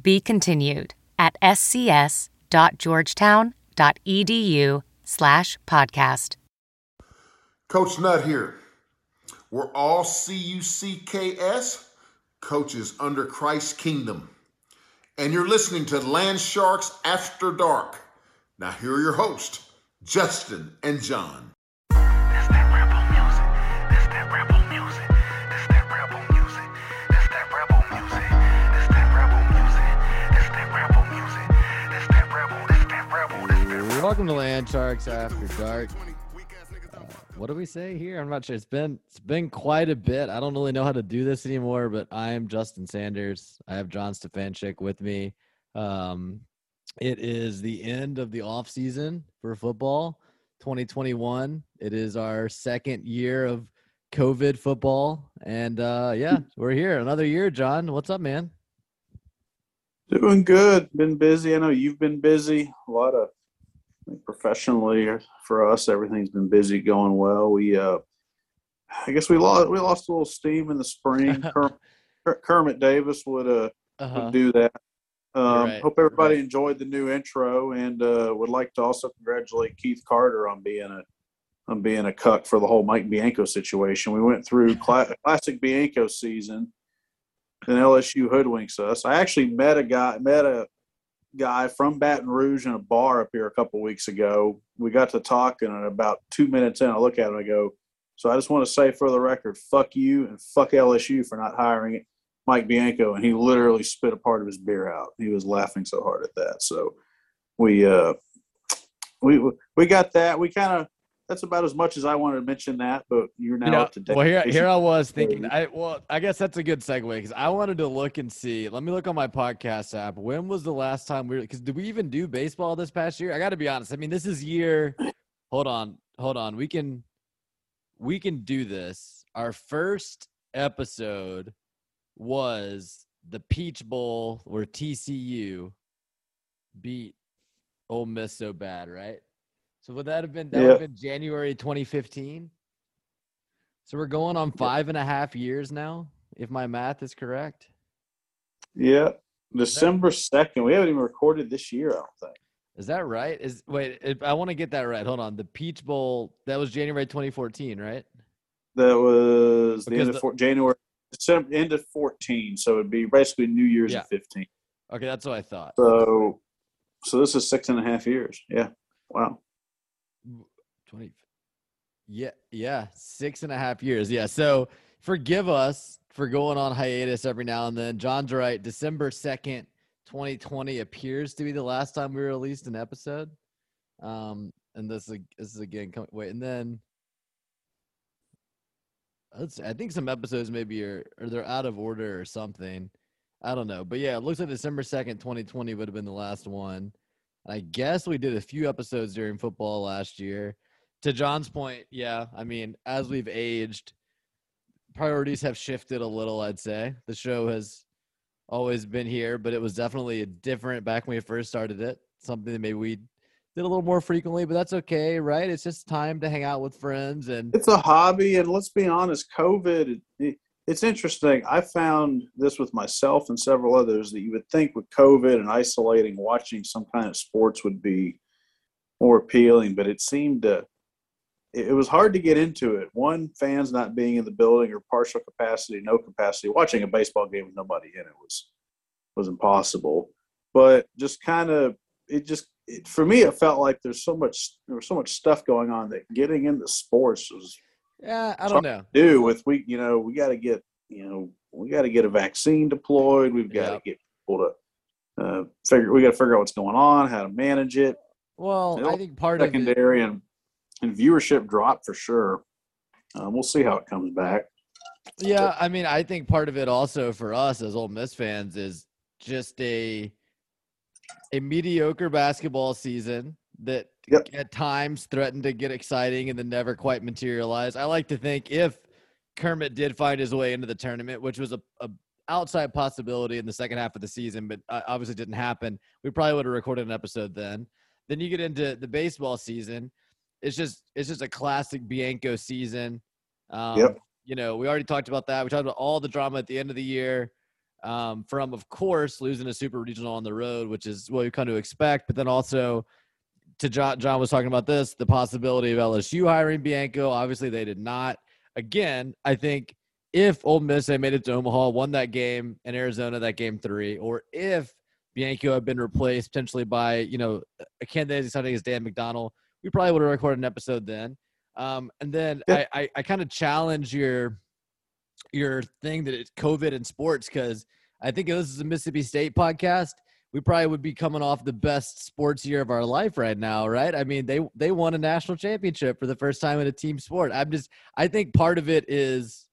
Be continued at scs.georgetown.edu/podcast. Coach Nutt here. We're all CUCKS, coaches under Christ's kingdom. And you're listening to Land Sharks After Dark. Now here are your hosts, Justin and John. Welcome to Land Sharks After Dark. What do we say here? I'm not sure. It's been quite a bit. I don't really know how to do this anymore, but I am Justin Sanders. I have John Stefanchik with me. It is the end of the off season for football, 2021. It is our second year of COVID football, and we're here another year. John, what's up, man? Doing good. Been busy. I know you've been busy. Professionally for us, everything's been busy, going well. We lost a little steam in the spring. Kermit Davis would do that. Right. Hope everybody enjoyed the new intro, and would like to also congratulate Keith Carter on being a cuck for the whole Mike Bianco situation. We went through classic Bianco season, then LSU hoodwinks us. I actually met a guy from Baton Rouge in a bar up here a couple weeks ago. We got to talking, and about 2 minutes in, I look at him and I go, so I just want to say for the record, fuck you and fuck LSU for not hiring Mike Bianco. And he literally spit a part of his beer out. He was laughing so hard at that. So we got that. We kind of, that's about as much as I wanted to mention that, but you're now up to date. Well, here I was thinking, I guess that's a good segue, because I wanted to look and see. Let me look on my podcast app. When was the last time because did we even do baseball this past year? I got to be honest. I mean, this is year. Hold on. We can do this. Our first episode was the Peach Bowl where TCU beat Ole Miss so bad, right? So would that have been January 2015? So we're going on 5.5 years now, if my math is correct. Yeah, December 2nd. We haven't even recorded this year, I don't think. Is that right? I want to get that right. Hold on. The Peach Bowl, that was January 2014, right? That was end of 14. So it would be basically New Year's of 15. Okay, that's what I thought. So this is 6.5 years. Yeah. Wow. 20. Yeah, 6.5 years. Yeah, so forgive us for going on hiatus every now and then. John's right. December 2nd, 2020 appears to be the last time we released an episode. And this is again coming. Wait, and then I think some episodes maybe are they're out of order or something. I don't know, but yeah, it looks like December 2nd, 2020 would have been the last one. I guess we did a few episodes during football last year. To John's point, yeah, I mean, as we've aged, priorities have shifted a little, I'd say. The show has always been here, but it was definitely different back when we first started it, something that maybe we did a little more frequently, but that's okay, right? It's just time to hang out with friends. And it's a hobby, and let's be honest, COVID, it's interesting. I found this with myself and several others that you would think with COVID and isolating, watching some kind of sports would be more appealing, but it was hard to get into it. One, fans not being in the building or partial capacity, no capacity, watching a baseball game with nobody in it was impossible, but just kind of, for me, it felt like there was so much stuff going on that getting into sports was, yeah, I don't know. Do with we got to get a vaccine deployed. We've got to get people to figure out what's going on, how to manage it. Well, I think part of secondary and viewership drop for sure. We'll see how it comes back. Yeah, but, I mean, I think part of it also for us as Ole Miss fans is just a mediocre basketball season that at times threatened to get exciting and then never quite materialized. I like to think if Kermit did find his way into the tournament, which was a outside possibility in the second half of the season, but obviously didn't happen, we probably would have recorded an episode then. Then you get into the baseball season. It's just a classic Bianco season. You know, we already talked about that. We talked about all the drama at the end of the year, from, of course, losing a super regional on the road, which is what you kind of expect. But then also, to John was talking about this, the possibility of LSU hiring Bianco. Obviously, they did not. Again, I think if Ole Miss had made it to Omaha, won that game, and Arizona that game 3, or if Bianco had been replaced potentially by, you know, a candidate as exciting as Dan McDonald, we probably would have recorded an episode then. And then I kind of challenge your thing that it's COVID and sports, because I think if this is a Mississippi State podcast, we probably would be coming off the best sports year of our life right now, right? I mean, they won a national championship for the first time in a team sport. I think part of it is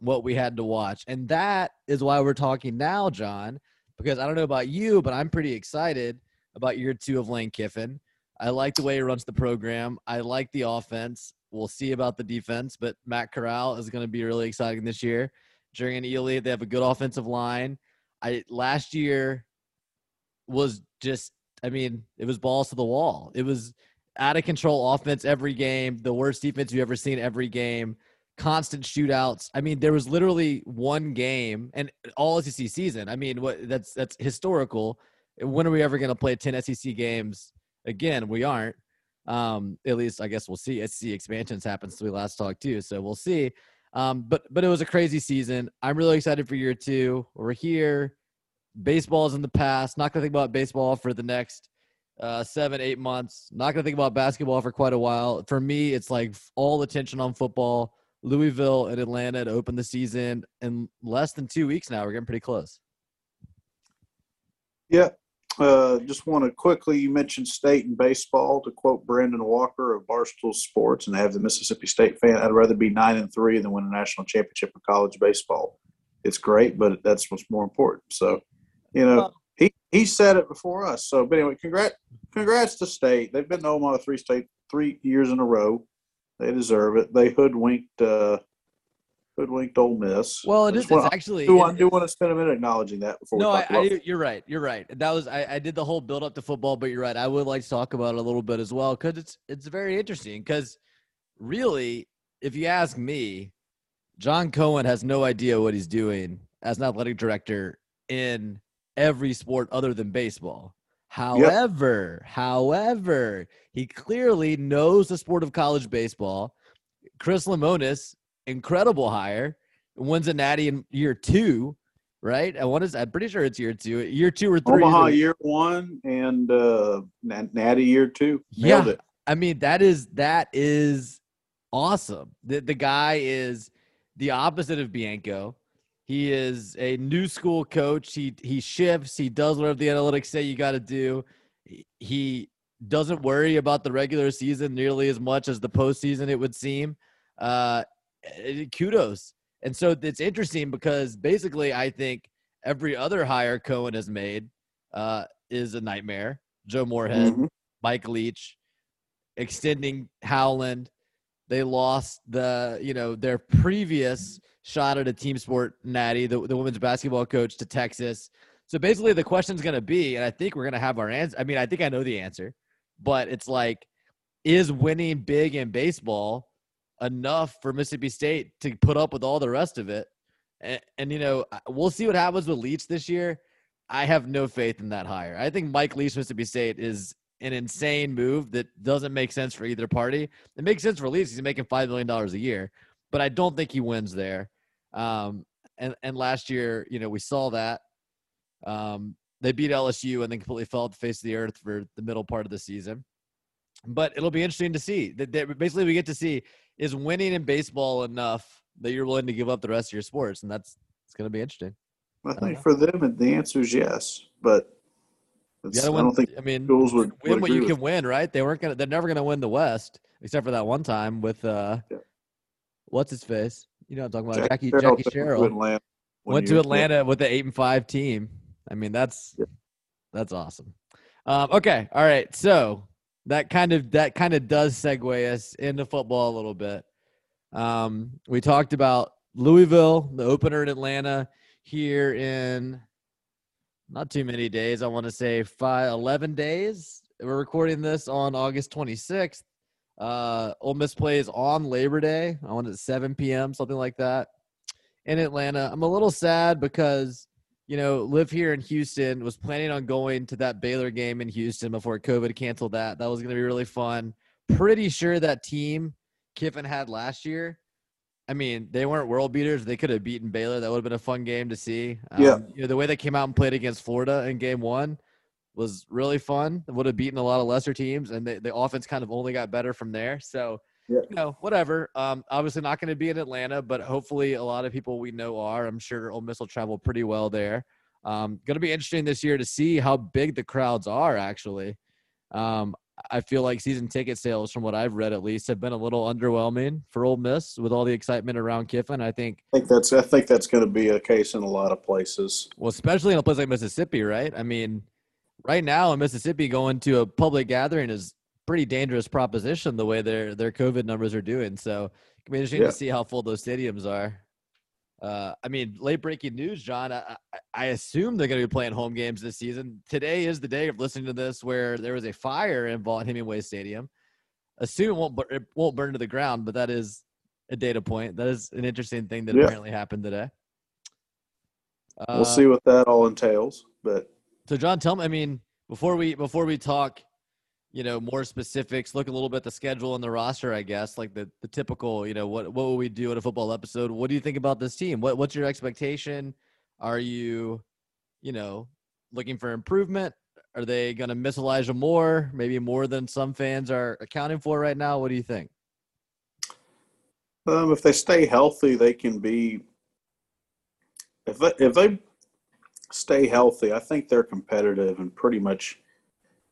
what we had to watch. And that is why we're talking now, John, because I don't know about you, but I'm pretty excited about year 2 of Lane Kiffin. I like the way he runs the program. I like the offense. We'll see about the defense, but Matt Corral is going to be really exciting this year. During an Ely, they have a good offensive line. Last year was just, I mean, it was balls to the wall. It was out of control offense every game, the worst defense you've ever seen every game, constant shootouts. I mean, there was literally one game and all SEC season. I mean, that's historical. When are we ever going to play 10 SEC games? Again, we aren't. At least I guess we'll see. SEC expansions happens to we last talked too, so we'll see. But it was a crazy season. I'm really excited for year 2. We're here. Baseball's in the past. Not going to think about baseball for the next 7-8 months. Not going to think about basketball for quite a while. For me, it's like all attention on football. Louisville and Atlanta to open the season in less than 2 weeks now. We're getting pretty close. Yeah. Just want to quickly, you mentioned state and baseball. To quote Brandon Walker of Barstool Sports and have the Mississippi State fan, I'd rather be 9-3 than win a national championship in college baseball. It's great, but that's what's more important. So, you know, he said it before us. So, but anyway, congrats to State. They've been to Omaha 3 years in a row. They deserve it. They hoodwinked Ole Miss. Well, I do want to spend a minute acknowledging that before. No, you're right. You're right. That was I did the whole build up to football, but you're right. I would like to talk about it a little bit as well, because it's very interesting. Because really, if you ask me, John Cohen has no idea what he's doing as an athletic director in every sport other than baseball. However, he clearly knows the sport of college baseball. Chris Lemonis. Incredible hire. Wins a natty in year 2, right? I'm pretty sure it's year 2. Year 2 or 3. Omaha year 1 and natty year 2. Nailed it. I mean, that is awesome. The guy is the opposite of Bianco. He is a new school coach. He shifts. He does whatever the analytics say you got to do. He doesn't worry about the regular season nearly as much as the postseason, it would seem. Kudos. And so it's interesting because basically I think every other hire Cohen has made is a nightmare. Joe Moorhead, Mike Leach, extending Howland. They lost their previous shot at a team sport natty, the women's basketball coach, to Texas. So basically the question's going to be, and I think we're going to have our answer. I mean, I think I know the answer, but it's like, is winning big in baseball enough for Mississippi State to put up with all the rest of it? And you know, we'll see what happens with Leach this year. I have no faith in that hire. I think Mike Leach, Mississippi State, is an insane move that doesn't make sense for either party. It makes sense for Leach. He's making $5 million a year, but I don't think he wins there. And last year, you know, we saw that. They beat LSU and then completely fell off the face of the earth for the middle part of the season. But it'll be interesting to see. Basically, we get to see, is winning in baseball enough that you're willing to give up the rest of your sports? And it's going to be interesting. I think for them, the answer is yes, but schools would win what you can win, right? They're never going to win the West, except for that one time with what's his face? You know what I'm talking about? Jackie Sherrill went to Atlanta with the 8-5 team. I mean, that's awesome. Okay. All right. So that kind of does segue us into football a little bit. We talked about Louisville, the opener in Atlanta here in not too many days. I want to say 11 days. We're recording this on August 26th. Ole Miss plays on Labor Day. I want it 7 p.m., something like that, in Atlanta. I'm a little sad because, you know, live here in Houston, was planning on going to that Baylor game in Houston before COVID canceled that. That was going to be really fun. Pretty sure that team Kiffin had last year, I mean, they weren't world beaters. They could have beaten Baylor. That would have been a fun game to see. Yeah. You know, the way they came out and played against Florida in game one was really fun. Would have beaten a lot of lesser teams, and the offense kind of only got better from there. So, yeah. You know, whatever. Obviously not going to be in Atlanta, but hopefully a lot of people we know are. I'm sure Ole Miss will travel pretty well there. Going to be interesting this year to see how big the crowds are, actually. I feel like season ticket sales, from what I've read at least, have been a little underwhelming for Ole Miss with all the excitement around Kiffin. I think that's going to be a case in a lot of places. Well, especially in a place like Mississippi, right? I mean, right now in Mississippi, going to a public gathering is pretty dangerous proposition the way their COVID numbers are doing. So it can be interesting to see how full those stadiums are. I mean, late breaking news, John, I assume they're going to be playing home games this season. Today is the day of listening to this where there was a fire in Vaughn-Hemingway Stadium. Assume it won't burn to the ground, but that is a data point. That is an interesting thing that apparently happened today. We'll see what that all entails. But so, John, tell me, I mean, before we talk, you know, more specifics, look a little bit at the schedule and the roster, I guess, like the typical, you know, what will we do in a football episode? What do you think about this team? What's your expectation? Are you, you know, looking for improvement? Are they going to miss Elijah Moore, maybe more than some fans are accounting for right now? What do you think? If they stay healthy, they can be – if they stay healthy, I think they're competitive and pretty much –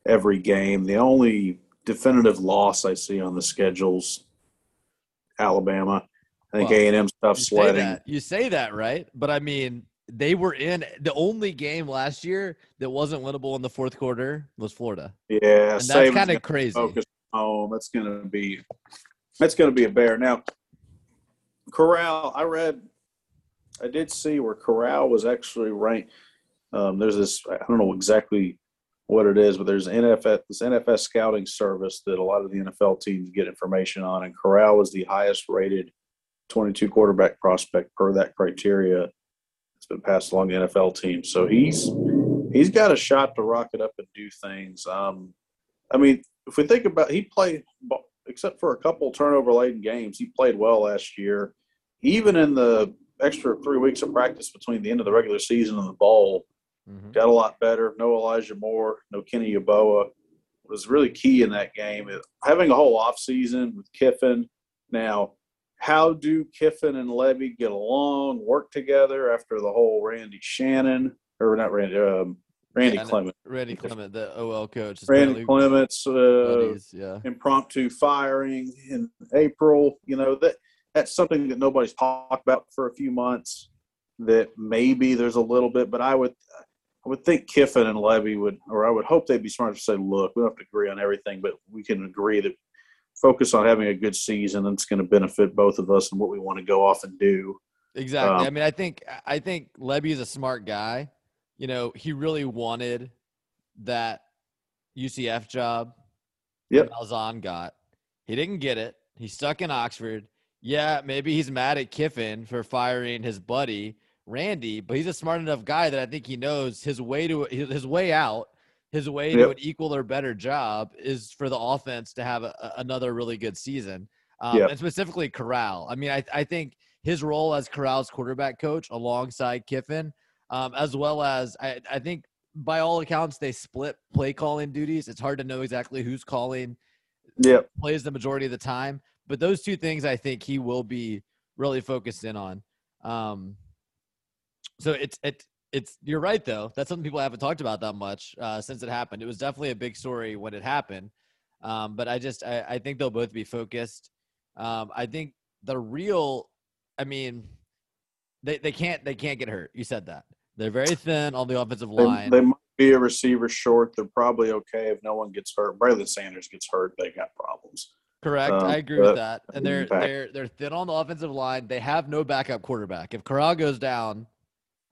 every game. The only definitive loss I see on the schedule's Alabama. I think A&M's tough sledding. You say that, right? But, I mean, they were in – the only game last year that wasn't winnable in the fourth quarter was Florida. Yeah. And that's kind of crazy. Focus home. That's going to be a bear. Now, Corral, I did see where Corral was actually ranked. There's this – I don't know exactly – what it is, but there's this NFS scouting service that a lot of the NFL teams get information on, and Corral was the highest-rated 22 quarterback prospect per that criteria that's been passed along to NFL teams. So he's got a shot to rocket up and do things. I mean, if we think about, he played, except for a couple turnover-laden games, he played well last year. Even in the extra 3 weeks of practice between the end of the regular season and the bowl, got a lot better. No Elijah Moore, no Kenny Yeboah was really key in that game. Having a whole offseason with Kiffin. Now, how do Kiffin and Levy get along, work together after the whole Randy Clement, the OL coach. Randy Clement's impromptu firing in April. You know, that's something that nobody's talked about for a few months, that maybe there's a little bit, but I would think Kiffin and Levy would, or I would hope they'd be smart to say, look, we don't have to agree on everything, but we can agree that focus on having a good season. That's going to benefit both of us and what we want to go off and do. Exactly. I mean, I think Levy is a smart guy. You know, he really wanted that UCF job. Yep. Malzahn got. He didn't get it. He's stuck in Oxford. Yeah, maybe he's mad at Kiffin for firing his buddy Randy, but he's a smart enough guy that I think he knows his way to an equal or better job is for the offense to have another really good season. And specifically Corral. I mean, I think his role as Corral's quarterback coach alongside Kiffin, as well as I think by all accounts, they split play calling duties. It's hard to know exactly who's calling plays the majority of the time, but those two things I think he will be really focused in on. So it's you're right though. That's something people haven't talked about that much since it happened. It was definitely a big story when it happened. But I think they'll both be focused. I think they can't get hurt. You said that. They're very thin on the offensive line. They might be a receiver short, they're probably okay if no one gets hurt. Braylon Sanders gets hurt, they got problems. Correct. I agree with that. And they're thin on the offensive line. They have no backup quarterback. If Corral goes down,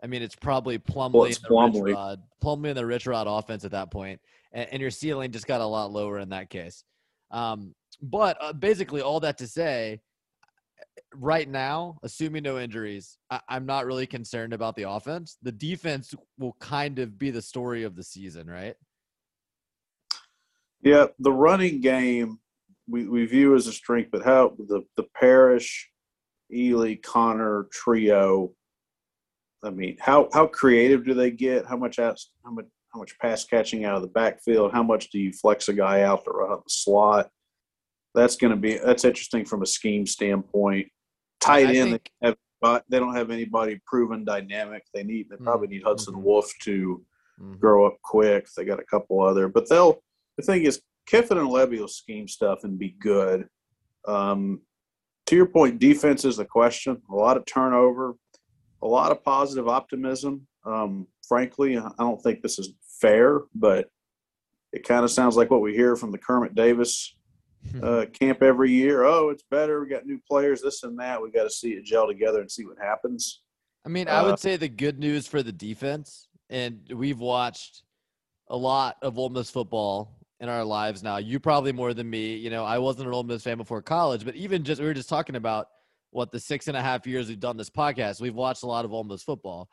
I mean, it's probably Plumlee and the Rich Rod offense at that point. And your ceiling just got a lot lower in that case. But basically all that to say, right now, assuming no injuries, I'm not really concerned about the offense. The defense will kind of be the story of the season, right? Yeah, the running game we view as a strength, but how the Parrish, Ely, Connor trio, I mean, how creative do they get? How much pass catching out of the backfield? How much do you flex a guy out to run the slot? That's interesting from a scheme standpoint. Tight end, they don't have anybody proven dynamic. They probably need Hudson Wolf to grow up quick. They got a couple other, but the thing is, Kiffin and Levy will scheme stuff and be good. To your point, defense is the question. A lot of turnover, a lot of positive optimism. Frankly, I don't think this is fair, but it kind of sounds like what we hear from the Kermit Davis camp every year. Oh, it's better. We got new players, this and that. We got to see it gel together and see what happens. I mean, I would say the good news for the defense, and we've watched a lot of Ole Miss football in our lives now. You probably more than me. You know, I wasn't an Ole Miss fan before college, but even just we were just talking about what the 6.5 years we've done this podcast, we've watched a lot of Ole Miss football.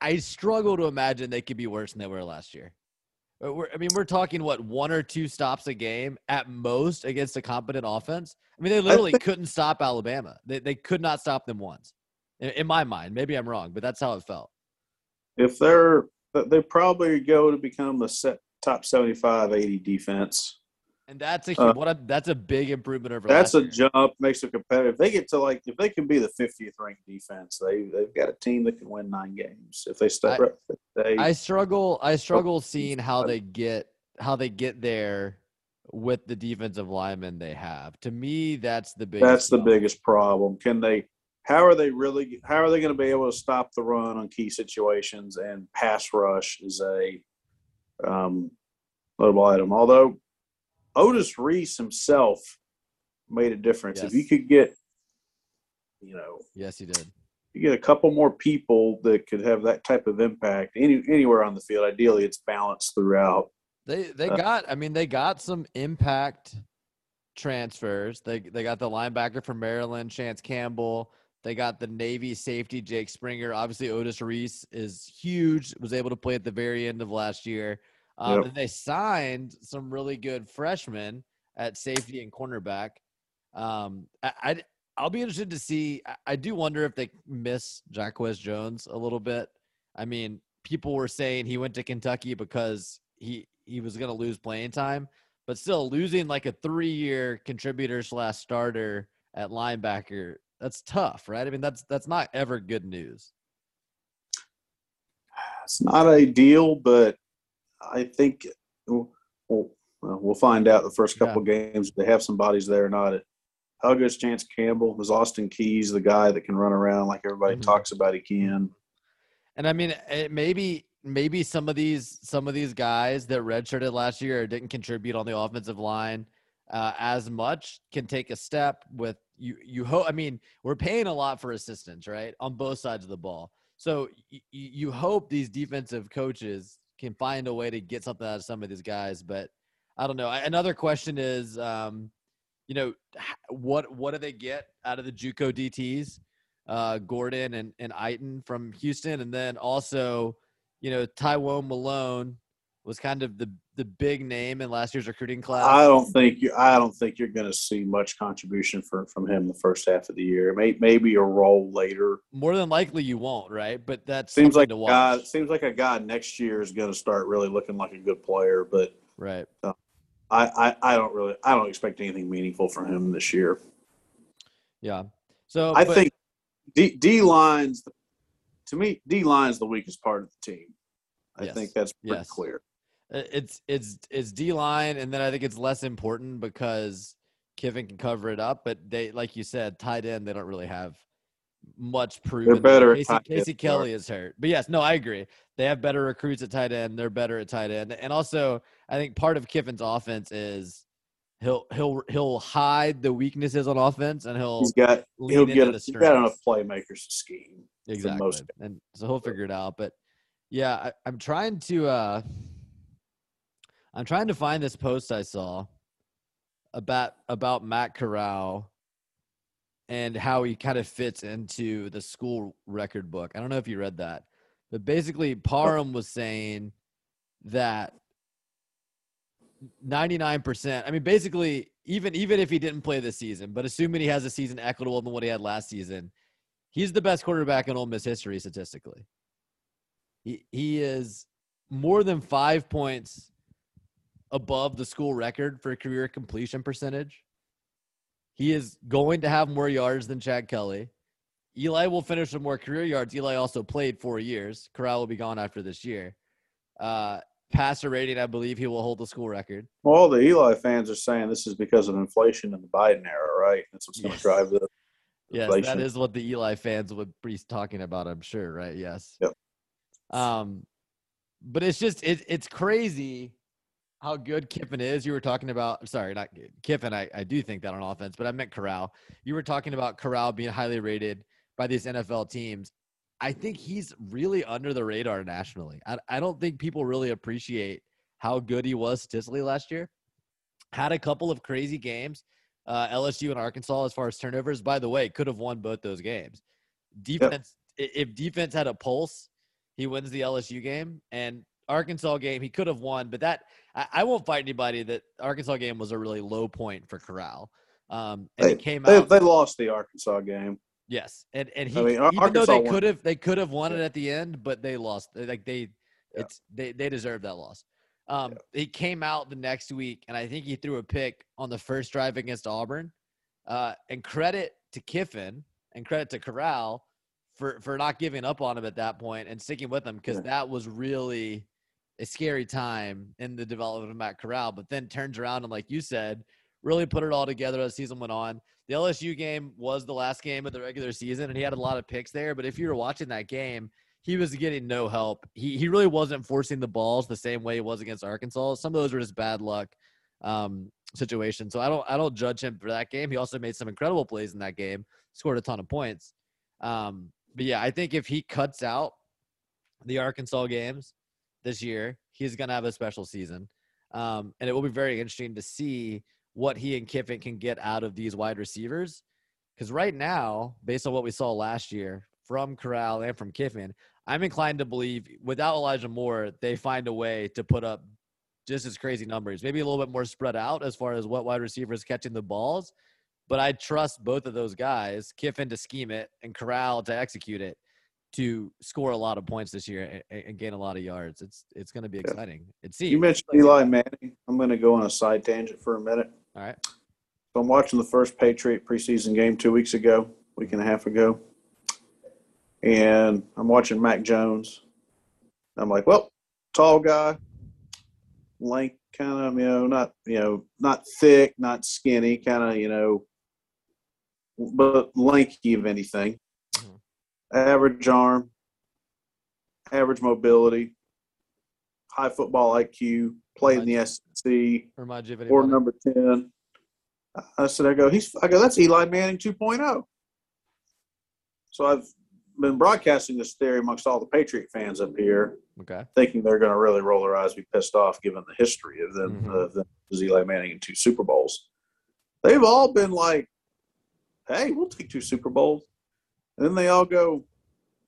I struggle to imagine they could be worse than they were last year. We're talking, what, one or two stops a game at most against a competent offense? I mean, they literally couldn't stop Alabama. They could not stop them once, in my mind. Maybe I'm wrong, but that's how it felt. They probably go to become the top 75, 80 defense. And that's a big improvement over last year. That's a jump, makes them competitive. They get to if they can be the 50th ranked defense, they've got a team that can win 9 games if they step up. I struggle seeing how they get there with the defensive linemen they have. To me, that's the biggest problem. How are they going to be able to stop the run on key situations? And pass rush is a notable item. Although Otis Reese himself made a difference. Yes. If you could get, yes, he did. You get a couple more people that could have that type of impact anywhere on the field. Ideally, it's balanced throughout. They got some impact transfers. They got the linebacker from Maryland, Chance Campbell. They got the Navy safety, Jake Springer. Obviously, Otis Reese is huge. Was able to play at the very end of last year. Yep. And they signed some really good freshmen at safety and cornerback. I'll be interested to see. I do wonder if they miss Jacquez Jones a little bit. I mean, people were saying he went to Kentucky because he was going to lose playing time, but still losing a 3-year contributor/starter at linebacker, that's tough, right? I mean, that's not ever good news. It's not ideal, but I think we'll find out the first couple of games if they have some bodies there or not. How good's Chance Campbell? Is Austin Keys the guy that can run around like everybody talks about he can? And I mean, maybe some of these guys that redshirted last year or didn't contribute on the offensive line as much can take a step with you. You hope. I mean, we're paying a lot for assistants, right, on both sides of the ball. So you hope these defensive coaches can find a way to get something out of some of these guys. But I don't know. Another question is, what do they get out of the JUCO DTs, Gordon and Aiton from Houston? And then also, Tywone Malone was kind of the big name in last year's recruiting class. I don't think you're going to see much contribution from him the first half of the year. Maybe a role later. More than likely, you won't, right? But that seems like to watch. Seems like a guy next year is going to start really looking like a good player. But right, I don't expect anything meaningful from him this year. Yeah, so I think D line's to me D line's the weakest part of the team. I think that's pretty clear. It's D-line, and then I think it's less important because Kiffin can cover it up. But they, like you said, tight end, they don't really have much proven. They're better. Casey Kelly is hurt. But yes, no, I agree. They have better recruits at tight end. They're better at tight end. And also, I think part of Kiffin's offense is he'll hide the weaknesses on offense, and he'll get enough playmakers to scheme. Exactly. And so he'll figure it out. But yeah, I'm trying to find this post I saw about Matt Corral and how he kind of fits into the school record book. I don't know if you read that, but basically Parham was saying that 99%, I mean, basically even if he didn't play this season, but assuming he has a season equitable than what he had last season, he's the best quarterback in Ole Miss history statistically. He is more than 5 points above the school record for career completion percentage. He is going to have more yards than Chad Kelly. Eli will finish with more career yards. Eli also played 4 years. Corral will be gone after this year. Passer rating, I believe he will hold the school record. Well, the Eli fans are saying this is because of inflation in the Biden era, right? That's what's going to drive the inflation. Yes, that is what the Eli fans would be talking about, I'm sure, right? Yes. Yep. But it's just it's crazy how good Kiffin is. You were talking about – sorry, not Kiffin. I do think that on offense, but I meant Corral. You were talking about Corral being highly rated by these NFL teams. I think he's really under the radar nationally. I don't think people really appreciate how good he was statistically last year. Had a couple of crazy games. LSU and Arkansas, as far as turnovers, by the way, could have won both those games. Defense, yep. If defense had a pulse, he wins the LSU game. And Arkansas game, he could have won, but that I won't fight anybody that Arkansas game was a really low point for Corral. And it came out. They lost the Arkansas game. Yes, and he, I mean, even Arkansas though they could have won it at the end, but they lost. Like they deserved that loss. He came out the next week, and I think he threw a pick on the first drive against Auburn. And credit to Kiffin and credit to Corral for not giving up on him at that point and sticking with him, because that was really a scary time in the development of Matt Corral. But then turns around and, like you said, really put it all together as the season went on. The LSU game was the last game of the regular season, and he had a lot of picks there. But if you were watching that game, he was getting no help. He really wasn't forcing the balls the same way he was against Arkansas. Some of those were just bad luck situations. So I don't judge him for that game. He also made some incredible plays in that game, scored a ton of points. But yeah, I think if he cuts out the Arkansas games this year, he's going to have a special season. And it will be very interesting to see what he and Kiffin can get out of these wide receivers. Because right now, based on what we saw last year from Corral and from Kiffin, I'm inclined to believe without Elijah Moore, they find a way to put up just as crazy numbers, maybe a little bit more spread out as far as what wide receivers catching the balls. But I trust both of those guys, Kiffin to scheme it and Corral to execute it, to score a lot of points this year and gain a lot of yards. It's going to be exciting. It seems. You mentioned Eli Manning. I'm going to go on a side tangent for a minute. All right. So I'm watching the first Patriot preseason game 2 weeks ago, week and a half ago, and I'm watching Mac Jones. I'm like, well, tall guy, lank, kind of, not thick, not skinny, kind of, but lanky if anything. Average arm, average mobility, high football IQ, played in the SEC, or number 10. I said, I go, that's Eli Manning 2.0. So I've been broadcasting this theory amongst all the Patriot fans up here, thinking they're going to really roll their eyes, be pissed off, given the history of them, of Eli Manning and 2 Super Bowls. They've all been like, hey, we'll take 2 Super Bowls. And then they all go,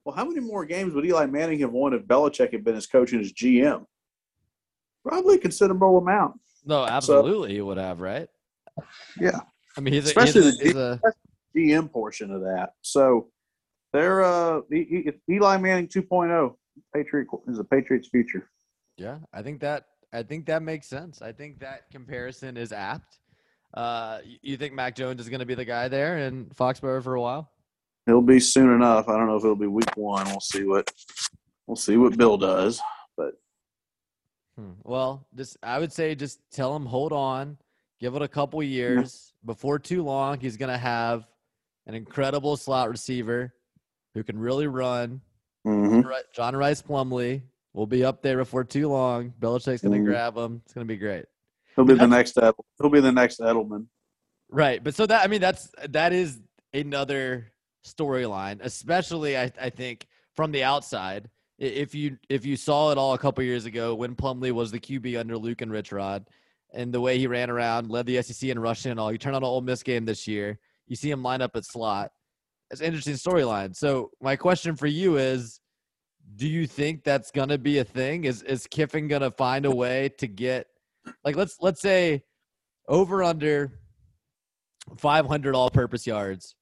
well, how many more games would Eli Manning have won if Belichick had been his coach and his GM? Probably a considerable amount. No, absolutely he would have, right? Yeah. I mean, he's especially the GM portion of that. So they're Eli Manning 2.0 Patriot is the Patriots' future. Yeah, I think that makes sense. I think that comparison is apt. You think Mac Jones is going to be the guy there in Foxborough for a while? It'll be soon enough. I don't know if it'll be week 1. We'll see what Bill does. But well, I would say just tell him hold on, give it a couple years. Before too long, he's gonna have an incredible slot receiver who can really run. Mm-hmm. John Rice Plumlee will be up there before too long. Belichick's going to grab him. It's going to be great. He'll be the next Edelman. Right. But so that, I mean, that is another storyline, especially I think from the outside. If you saw it all a couple years ago when Plumlee was the QB under Luke and Rich Rod and the way he ran around, led the SEC in rushing and all, you turn on an Ole Miss game this year, you see him line up at slot. It's an interesting storyline. So my question for you is, do you think that's going to be a thing? Is Kiffin going to find a way to get, like, let's say over under 500 all-purpose yards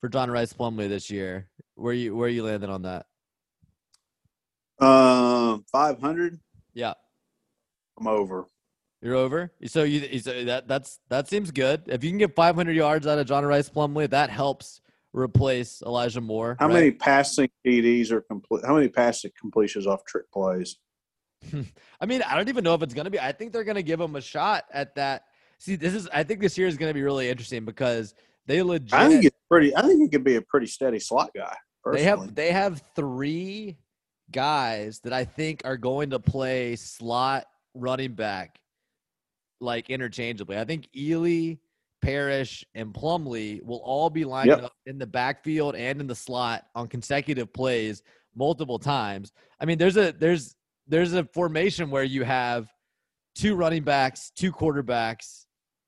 for John Rice Plumlee this year? Where you landing on that? 500. Yeah, I'm over. You're over. So you that seems good. If you can get 500 yards out of John Rice Plumlee, that helps replace Elijah Moore. How many passing TDs are complete? How many passing completions off trick plays? I mean, I don't even know if it's going to be. I think they're going to give him a shot at that. See, I think this year is going to be really interesting because they legit. I think he could be a pretty steady slot guy. Personally. They have three guys that I think are going to play slot running back like interchangeably. I think Ely, Parrish, and Plumlee will all be lined up in the backfield and in the slot on consecutive plays multiple times. I mean, there's a formation where you have two running backs, two quarterbacks,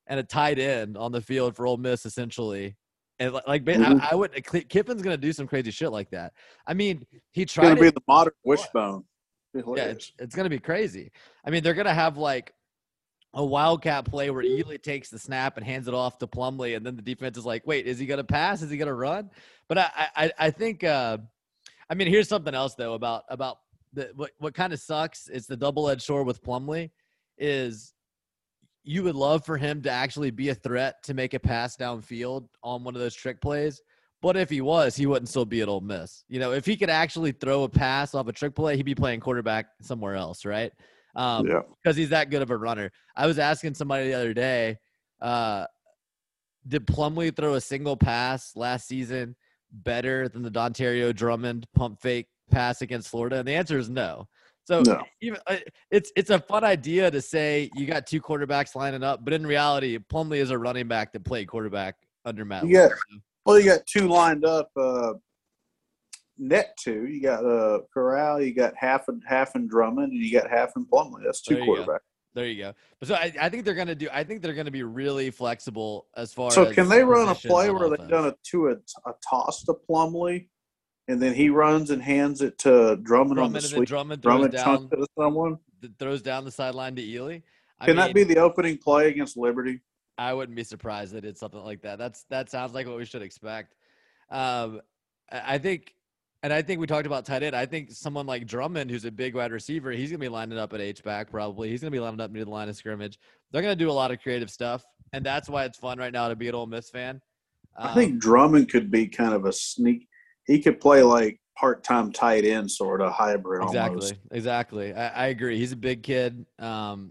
and a tight end on the field for Ole Miss essentially. And like, I would. Kiffin's gonna do some crazy shit like that. I mean, he tried. It's gonna be the modern wishbone. Yeah, it's gonna be crazy. I mean, they're gonna have like a wildcat play where Ely takes the snap and hands it off to Plumlee, and then the defense is like, "Wait, is he gonna pass? Is he gonna run?" But I think. I mean, here's something else though about what kind of sucks. It's the double-edged sword with Plumlee. Is you would love for him to actually be a threat to make a pass downfield on one of those trick plays. But if he was, he wouldn't still be at Ole Miss. You know, if he could actually throw a pass off a trick play, he'd be playing quarterback somewhere else, right? Because he's that good of a runner. I was asking somebody the other day, did Plumlee throw a single pass last season better than the Dontario Drummond pump fake pass against Florida? And the answer is no. So even, it's a fun idea to say you got two quarterbacks lining up, but in reality, Plumlee is a running back that played quarterback under Matt Leach. Well, you got two lined up, net two. You got Corral, you got half and Drummond, and you got half and Plumlee. That's two quarterbacks. There you go. But so I think they're going to do. I think they're going to be really flexible as far. So as can they run a play where they've done a toss to Plumlee? And then he runs and hands it to Drummond on the sweep. Drummond chunks it to someone. Throws down the sideline to Ely. Can that be the opening play against Liberty? I wouldn't be surprised they did something like that. That sounds like what we should expect. I think we talked about tight end. I think someone like Drummond, who's a big wide receiver, he's going to be lining up at H-back probably. He's going to be lining up near the line of scrimmage. They're going to do a lot of creative stuff, and that's why it's fun right now to be an Ole Miss fan. I think Drummond could be kind of a sneak. He could play like part-time tight end, sort of hybrid almost. Exactly. I agree. He's a big kid. And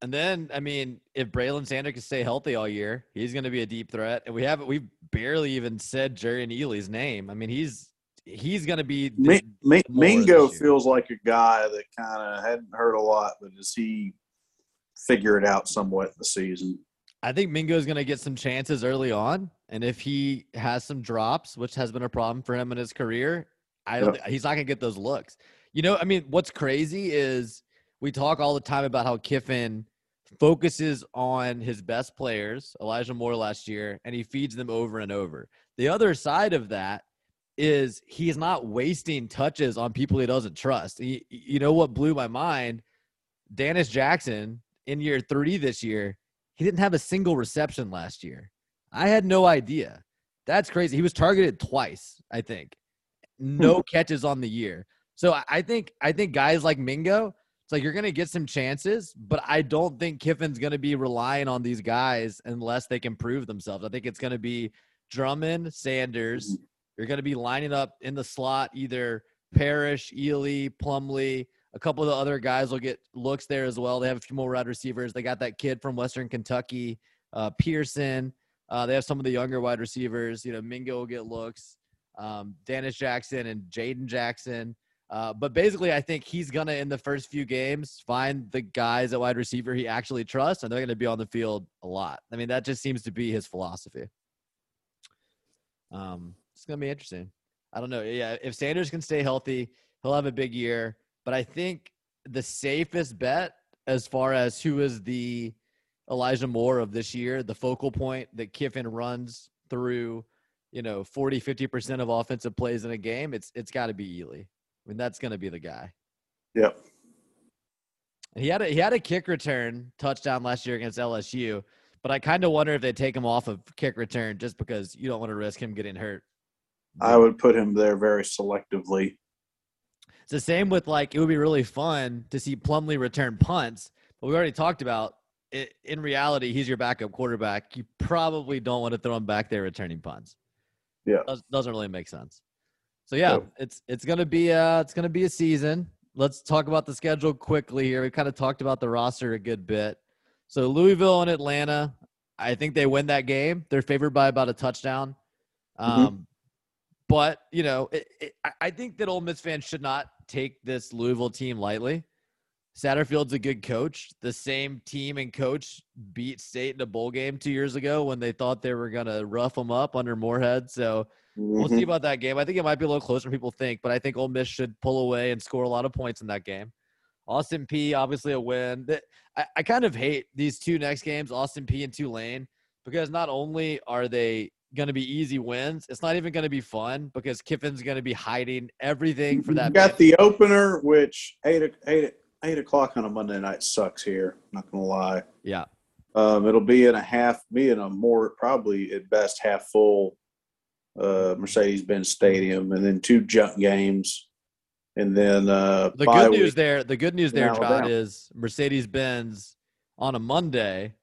then, I mean, if Braylon Sanders can stay healthy all year, he's going to be a deep threat. And we've barely even said Jerrion Ely's name. I mean, he's going to be Mingo feels like a guy that kind of hadn't heard a lot, but does he figure it out somewhat in the season? I think Mingo's going to get some chances early on, and if he has some drops, which has been a problem for him in his career, he's not going to get those looks. You know, I mean, what's crazy is we talk all the time about how Kiffin focuses on his best players, Elijah Moore last year, and he feeds them over and over. The other side of that is he's not wasting touches on people he doesn't trust. You know what blew my mind? Danis Jackson in year 3 this year, he didn't have a single reception last year. I had no idea. That's crazy. He was targeted twice, I think. No catches on the year. So I think guys like Mingo, it's like you're going to get some chances, but I don't think Kiffin's going to be relying on these guys unless they can prove themselves. I think it's going to be Drummond, Sanders. You're going to be lining up in the slot either Parrish, Ely, Plumlee. A couple of the other guys will get looks there as well. They have a few more wide receivers. They got that kid from Western Kentucky, Pearson. They have some of the younger wide receivers. You know, Mingo will get looks. Danish Jackson and Jaden Jackson. But basically, I think he's going to, in the first few games, find the guys at wide receiver he actually trusts, and they're going to be on the field a lot. I mean, that just seems to be his philosophy. It's going to be interesting. I don't know. Yeah, if Sanders can stay healthy, he'll have a big year. But I think the safest bet as far as who is the Elijah Moore of this year, the focal point that Kiffin runs through, 40, 50% of offensive plays in a game, it's got to be Ely. I mean, that's going to be the guy. Yep. He had a kick return touchdown last year against LSU, but I kind of wonder if they take him off of kick return just because you don't want to risk him getting hurt. I would put him there very selectively. It's the same with, it would be really fun to see Plumlee return punts, but we already talked about it. In reality, he's your backup quarterback. You probably don't want to throw him back there returning punts. Yeah. Doesn't really make sense. So yeah, it's gonna be a season. Let's talk about the schedule quickly here. We kind of talked about the roster a good bit. So Louisville and Atlanta, I think they win that game. They're favored by about a touchdown. But I think that Ole Miss fans should not take this Louisville team lightly. Satterfield's a good coach. The same team and coach beat State in a bowl game 2 years ago when they thought they were going to rough them up under Moorhead. So we'll see about that game. I think it might be a little closer than people think, but I think Ole Miss should pull away and score a lot of points in that game. Austin Peay, obviously a win. I kind of hate these two next games, Austin Peay and Tulane, because not only are they going to be easy wins, it's not even going to be fun because Kiffin's going to be hiding everything for that. You got the opener, which 8 o'clock on a Monday night sucks here. Not gonna lie. Yeah. It'll be in probably at best half full Mercedes-Benz Stadium, and then two junk games, and then the good news there, Todd, is Mercedes-Benz on a Monday,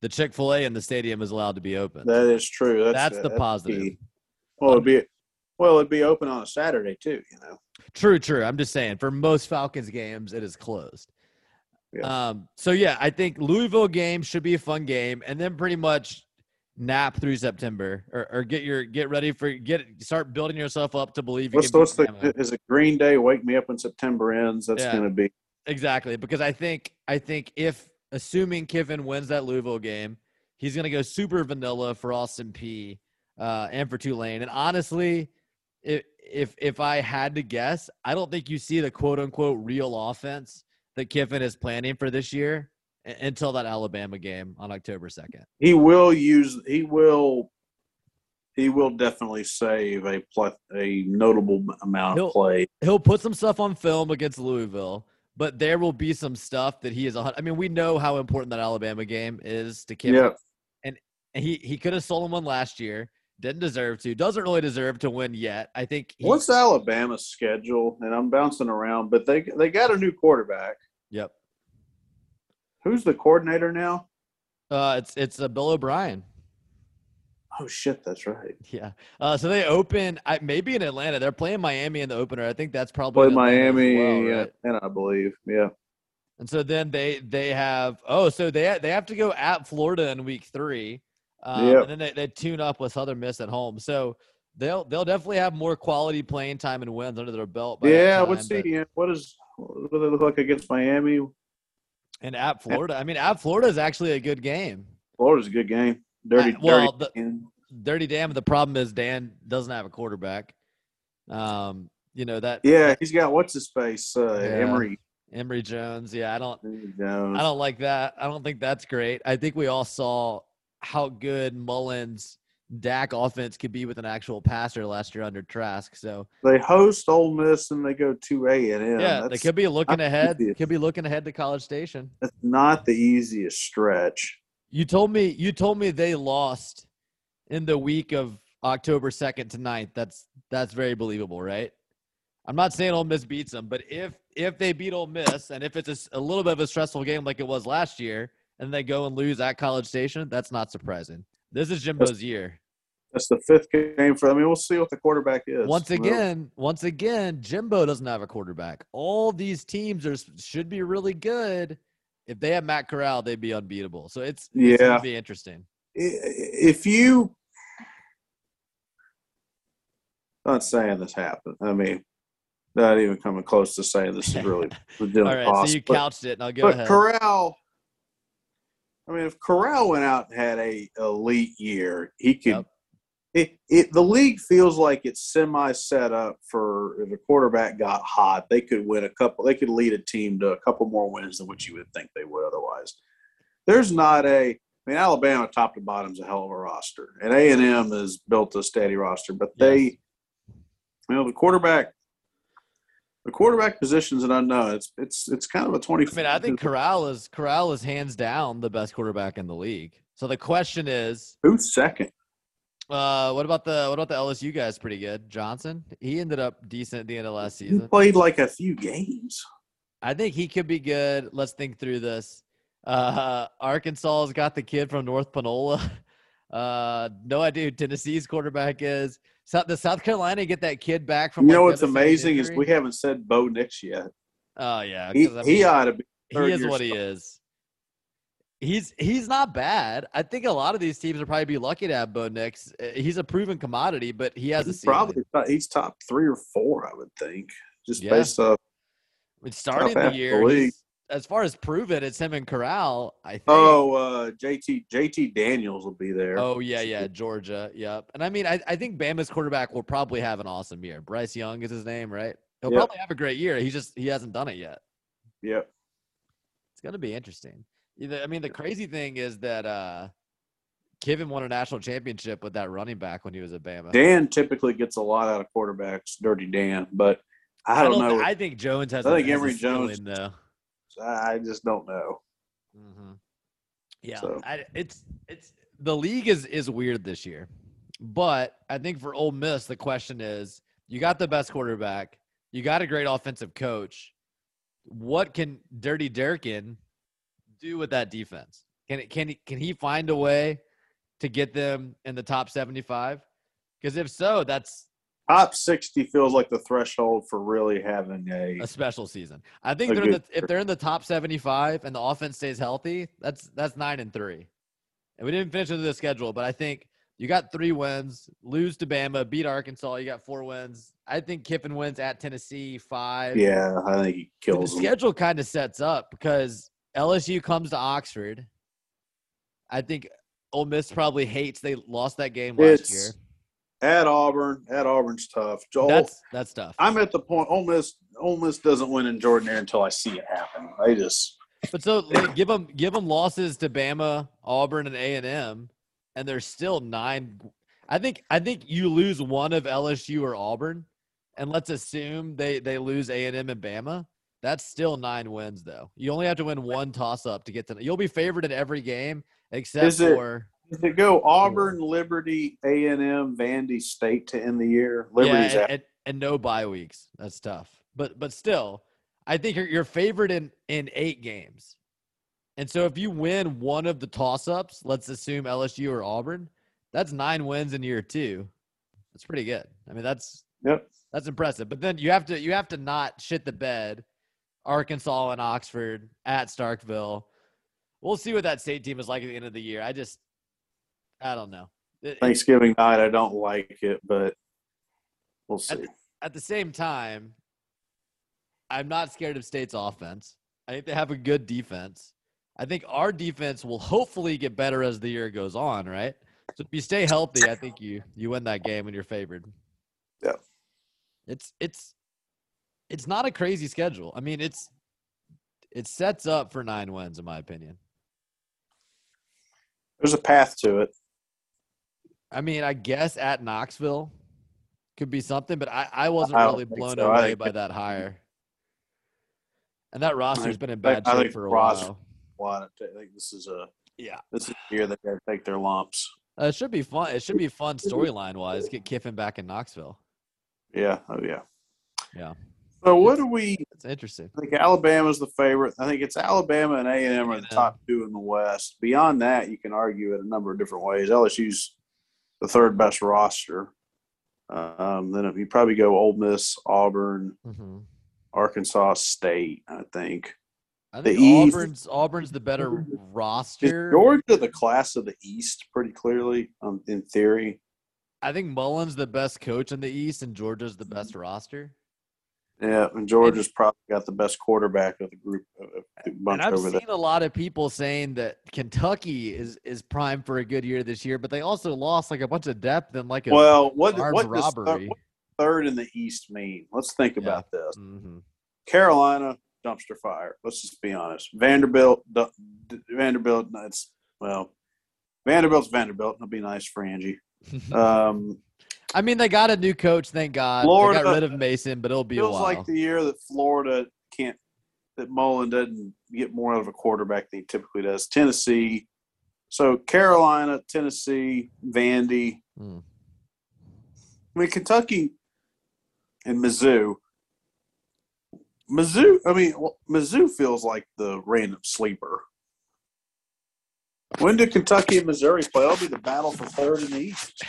the Chick-fil-A in the stadium is allowed to be open. That is true. That's positive. Key. Well, it'd be open on a Saturday too. True. I'm just saying, for most Falcons games, it is closed. Yeah. I think Louisville game should be a fun game, and then pretty much nap through September, or start building yourself up to believe. Is it Green Day? Wake me up when September ends. That's going to be exactly, because I think if assuming Kiffin wins that Louisville game, he's going to go super vanilla for Austin Peay and for Tulane, and honestly, If I had to guess, I don't think you see the quote-unquote real offense that Kiffin is planning for this year until that Alabama game on October 2nd. He will definitely save a notable amount of play. He'll put some stuff on film against Louisville, but there will be some stuff that he is – I mean, we know how important that Alabama game is to Kiffin. Yeah. And he could have stolen one last year. Didn't deserve to. Doesn't really deserve to win yet. I think. What's Alabama's schedule? And I'm bouncing around, but they got a new quarterback. Yep. Who's the coordinator now? It's Bill O'Brien. Oh shit, that's right. Yeah. So they open maybe in Atlanta. They're playing Miami in the opener. I think that's probably Miami, right? And I believe, yeah. And so then they have to go at Florida in week 3. And then they tune up with Southern Miss at home. So they'll definitely have more quality playing time and wins under their belt. What do they look like against Miami? And at Florida. I mean, at Florida is actually a good game. Florida's a good game. Dirty damn. The problem is Dan doesn't have a quarterback. He's got what's his face? Emory Jones. Yeah, I don't like that. I don't think that's great. I think we all saw how good Mullen's Dak offense could be with an actual passer last year under Trask. So they host Ole Miss and they go to A&M. Yeah, they could be looking ahead. Could be looking ahead to College Station. That's not the easiest stretch. You told me they lost in the week of October 2nd to 9th. That's very believable, right? I'm not saying Ole Miss beats them, but if they beat Ole Miss and if it's a little bit of a stressful game like it was last year, and they go and lose at College Station, that's not surprising. This is Jimbo's year. That's the 5th game for them. I mean, we'll see what the quarterback is. Once again, Jimbo doesn't have a quarterback. All these teams should be really good. If they had Matt Corral, they'd be unbeatable. So it's going to be interesting. If you not saying this happened. I mean, not even coming close to saying this is really legitimate. All right, possible. So you couched it, and I'll go ahead. Corral, I mean, if Corral went out and had an elite year, he could yep. – The league feels like it's semi-set up for if a quarterback got hot, they could win a couple. They could lead a team to a couple more wins than what you would think they would otherwise. There's not a – I mean, Alabama top to bottom is a hell of a roster, and A&M has built a steady roster. But they yes. – you know, the quarterback position is an unknown. It's kind of a 25. I mean, I think Corral is hands down the best quarterback in the league. So the question is – who's second? What about the LSU guys? Pretty good. Johnson, he ended up decent at the end of last season. He played like a few games. I think he could be good. Let's think through this. Arkansas's got the kid from North Panola. No idea who Tennessee's quarterback is. Does South Carolina get that kid back from? You know what's amazing is we haven't said Bo Nix yet. Oh yeah, he ought to be. He is what he is. He's not bad. I think a lot of these teams would probably be lucky to have Bo Nix. He's a proven commodity, but he has he's top 3 or 4, I would think, just based off. It started the year as far as proven. It's him and Corral. I think. Oh, JT Daniels will be there. Oh yeah, Georgia. Yep. And I mean, I think Bama's quarterback will probably have an awesome year. Bryce Young is his name, right? He'll probably have a great year. He hasn't done it yet. Yep. It's gonna be interesting. I mean, the crazy thing is that Kiffin won a national championship with that running back when he was at Bama. Dan typically gets a lot out of quarterbacks, Dirty Dan, but I don't know. I think Jones has. I think Emory Jones. Though. I just don't know. Mm-hmm. Yeah, so. It's the league is weird this year, but I think for Ole Miss the question is: you got the best quarterback, you got a great offensive coach. What can Dirty Durkin do with that defense? Can he find a way to get them in the top 75? Because if so, that's top 60 feels like the threshold for really having a special season. I think if they're in the top 75 and the offense stays healthy, that's 9-3. And we didn't finish into the schedule, but I think you got 3 wins, lose to Bama, beat Arkansas, you got 4 wins. I think Kiffin wins at Tennessee 5. Yeah, I think he kills them. The schedule kind of sets up because LSU comes to Oxford. I think Ole Miss probably hates they lost that game last year. At Auburn. At Auburn's tough. Joel, that's tough. I'm at the point Ole Miss doesn't win in Jordan Air until I see it happen. I just – but so like, give them losses to Bama, Auburn, and A&M, and there's still 9 – I think you lose one of LSU or Auburn, and let's assume they lose A&M and Bama. That's still 9 wins, though. You only have to win one toss-up to get to – you'll be favored in every game except for – does it go Auburn, Liberty, A&M, Vandy State to end the year? Liberty's out. And no bye weeks. That's tough. But still, I think you're favored in 8 games. And so if you win one of the toss-ups, let's assume LSU or Auburn, that's 9 wins in year 2. That's pretty good. I mean, that's impressive. But then you have to not shit the bed – Arkansas and Oxford at Starkville. We'll see what that state team is like at the end of the year. I don't know. Thanksgiving night, I don't like it, but we'll see. At the same time, I'm not scared of State's offense. I think they have a good defense. I think our defense will hopefully get better as the year goes on, right? So if you stay healthy, I think you win that game and you're favored. Yeah. It's not a crazy schedule. I mean, it sets up for 9 wins, in my opinion. There's a path to it. I mean, I guess at Knoxville could be something, but I wasn't really blown away by that hire. And that roster's been in bad shape for a while. I think this is the year they got to take their lumps. It should be fun. It should be fun storyline-wise. Get Kiffin back in Knoxville. Yeah. Oh, yeah. Yeah. So what do we – it's interesting. I think Alabama's the favorite. I think it's Alabama and A&M are the top 2 in the West. Beyond that, you can argue it a number of different ways. LSU's the 3rd best roster. Then if you probably go Ole Miss, Auburn, Arkansas State, I think. I think Auburn's the better roster. Is Georgia the class of the East pretty clearly in theory? I think Mullen's the best coach in the East, and Georgia's the best roster. Yeah, and Georgia's probably got the best quarterback of the group. I've seen a lot of people saying that Kentucky is primed for a good year this year, but they also lost like a bunch of depth and like a robbery. What does third in the East mean? Let's think about this. Mm-hmm. Carolina, dumpster fire. Let's just be honest. Vanderbilt. Vanderbilt's Vanderbilt. It'll be nice for Angie. I mean, they got a new coach, thank God. Florida, they got rid of Mason, but it'll be a while. It feels like the year that Florida that Mullen doesn't get more out of a quarterback than he typically does. Tennessee. So, Carolina, Tennessee, Vandy. I mean, Kentucky and Mizzou. Mizzou feels like the random sleeper. When do Kentucky and Missouri play? It'll be the battle for third in the East.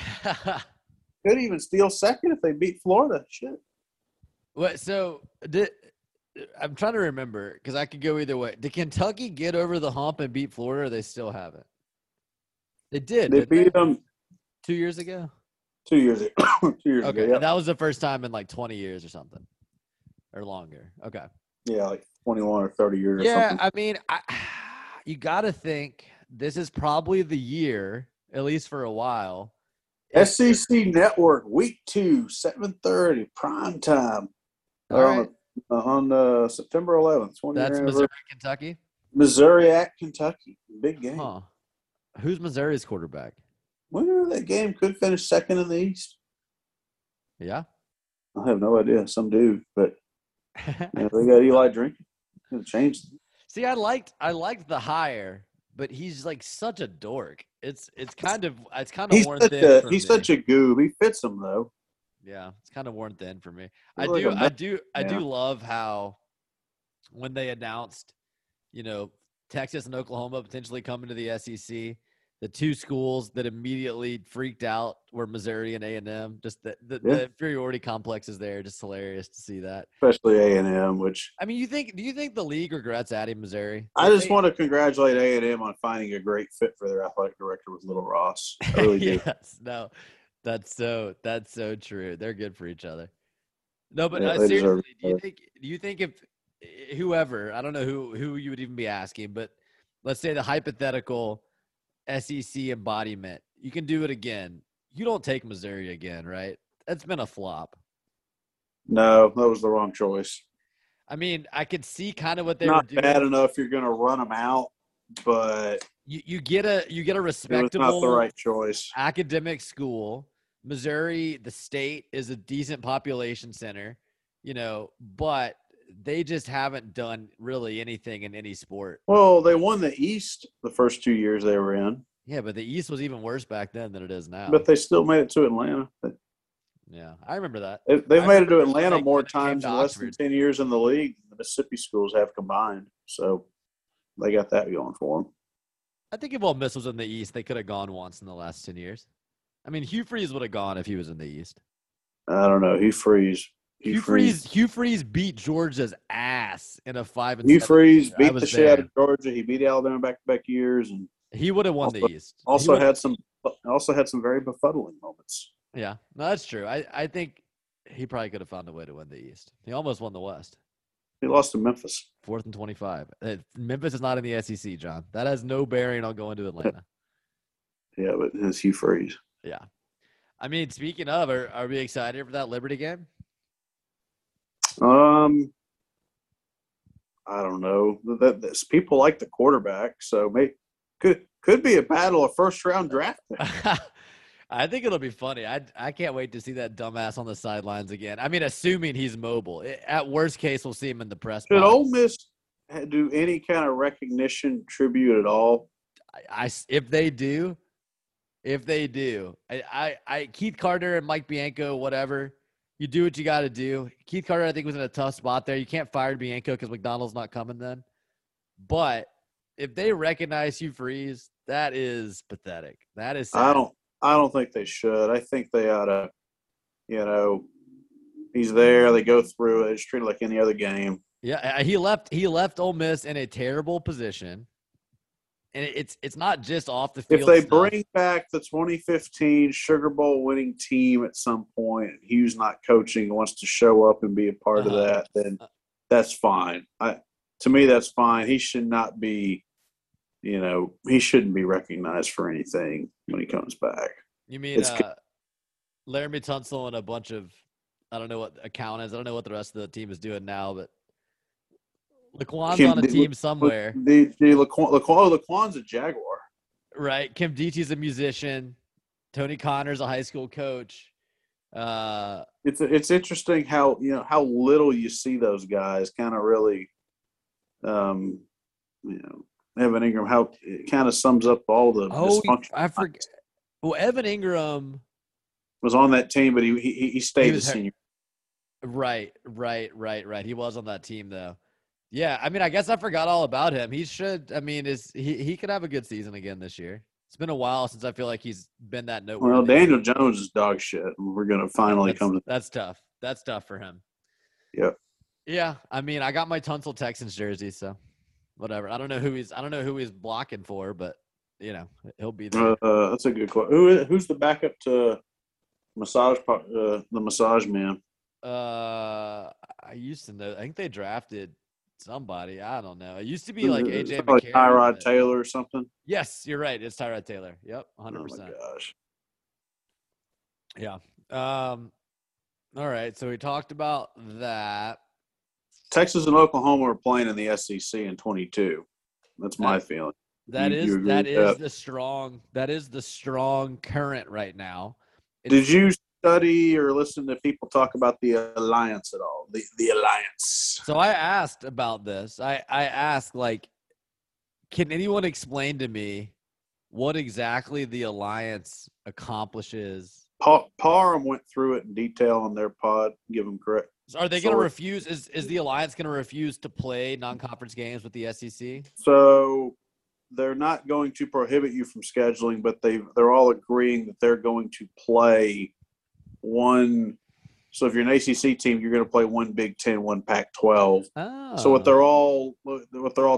Could even steal second if they beat Florida. Shit. What? So I'm trying to remember because I could go either way. Did Kentucky get over the hump and beat Florida? Or they still haven't. They did. They beat them 2 years ago. 2 years ago. 2 years ago. Okay, yeah. And that was the first time in like 20 years or something, or longer. Okay. Yeah, like 21 or 30 years. Yeah, or something. I mean, you got to think this is probably the year, at least for a while. SEC Network, Week 2, 7:30, prime time. Right. On September 11th. That's Missouri, Kentucky? Missouri at Kentucky. Big game. Huh. Who's Missouri's quarterback? Winner of that game could finish second in the East. Yeah? I have no idea. Some dude. But they got Eli Drinking. It changed. See, I liked the hire, but he's like such a dork. It's kind of worn thin for me. He's such a goob. He fits them though. Yeah, it's kind of worn thin for me. I do love how when they announced, Texas and Oklahoma potentially coming to the SEC, the two schools that immediately freaked out were Missouri and A&M. Just the inferiority complex is there. Just hilarious to see that. Especially A&M, do you think the league regrets adding Missouri? I just want to congratulate A&M on finding a great fit for their athletic director with Little Ross. I really yes, do. No, that's so true. They're good for each other. No, but seriously, do you think if whoever, I don't know who you would even be asking, but let's say the hypothetical SEC embodiment, you can do it again, you don't take Missouri again, right? That's been a flop. No, that was the wrong choice. I mean, I could see kind of what they were doing. Not bad enough you're going to run them out, but you get a respectable, not the right choice, academic school. Missouri, the state, is a decent population center, but they just haven't done really anything in any sport. Well, they won the East the first 2 years they were in. Yeah, but the East was even worse back then than it is now. But they still made it to Atlanta. Yeah, I remember that. They've made it to Atlanta more times in less than 10 years in the league than the Mississippi schools have combined. So they got that going for them. I think if Ole Miss was in the East, they could have gone once in the last 10 years. I mean, Hugh Freeze would have gone if he was in the East. I don't know. Hugh Freeze beat Georgia's ass in a 5-7. Hugh Freeze beat the shit out of Georgia. He beat Alabama back-to-back years, and he would have won the East. Also had some very befuddling moments. Yeah, no, that's true. I think he probably could have found a way to win the East. He almost won the West. He lost to Memphis. 4th and 25. Memphis is not in the SEC, John. That has no bearing on going to Atlanta. Yeah, but it's Hugh Freeze. Yeah, I mean, speaking of, are we excited for that Liberty game? I don't know. People like the quarterback, so maybe could be a battle of first round draft. I think it'll be funny. I can't wait to see that dumbass on the sidelines again. I mean, assuming he's mobile. At worst case, we'll see him in the press box. Did Ole Miss do any kind of recognition tribute at all? If they do, Keith Carter and Mike Bianco, whatever. You do what you got to do. Keith Carter, I think, was in a tough spot there. You can't fire Bianco because McDonald's not coming then. But if they recognize Hugh Freeze, that is pathetic. That is sad. I don't think they should. I think they ought to. He's there. They go through it. It's treated like any other game. Yeah, he left Ole Miss in a terrible position, And it's not just off the field. If they bring back the 2015 Sugar Bowl winning team at some point, and Hugh's not coaching and wants to show up and be a part of that, then that's fine. To me, that's fine. He should not be, you know, he shouldn't be recognized for anything when he comes back. You mean Laramie Tunsil and a bunch of, I don't know what account is. I don't know what the rest of the team is doing now, but Laquan's on a team somewhere. Laquan's a Jaguar. Right. Kim Deechee's a musician. Tony Connor's a high school coach. It's interesting how, you know, how little you see those guys kind of really, you know, Evan Ingram, how it kind of sums up all the dysfunction. I forget. Well, Evan Ingram was on that team, but he stayed a senior. Right. He was on that team though. Yeah, I mean, I guess I forgot all about him. He should. I mean, he could have a good season again this year. It's been a while since I feel like he's been that noteworthy. Well, Daniel Jones is dog shit. We're gonna finally come. That's tough. That's tough for him. Yeah. Yeah, I mean, I got my Tunsil Texans jersey, so whatever. I don't know who he's blocking for, but you know, he'll be there. That's a good question. Who's the backup to the massage man? I used to know. I think they drafted somebody. I don't know. It used to be like AJ McCarron. Tyrod Taylor or something? Yes, you're right. It's Tyrod Taylor. Yep, 100%. Oh, my gosh. Yeah. All right, so we talked about that. Texas and Oklahoma are playing in the SEC in 22. That's my feeling. That is the strong current right now. Did you study or listen to people talk about the alliance at all? The alliance. So I asked about this. I asked, like, can anyone explain to me what exactly the alliance accomplishes? Parham went through it in detail on their pod. Give them credit. So are they going to refuse? Is the alliance going to refuse to play non-conference games with the SEC? So they're not going to prohibit you from scheduling, but they're all agreeing that they're going to play one. So if you're an ACC team, you're going to play one Big Ten, one Pac-12. Oh. So what they're all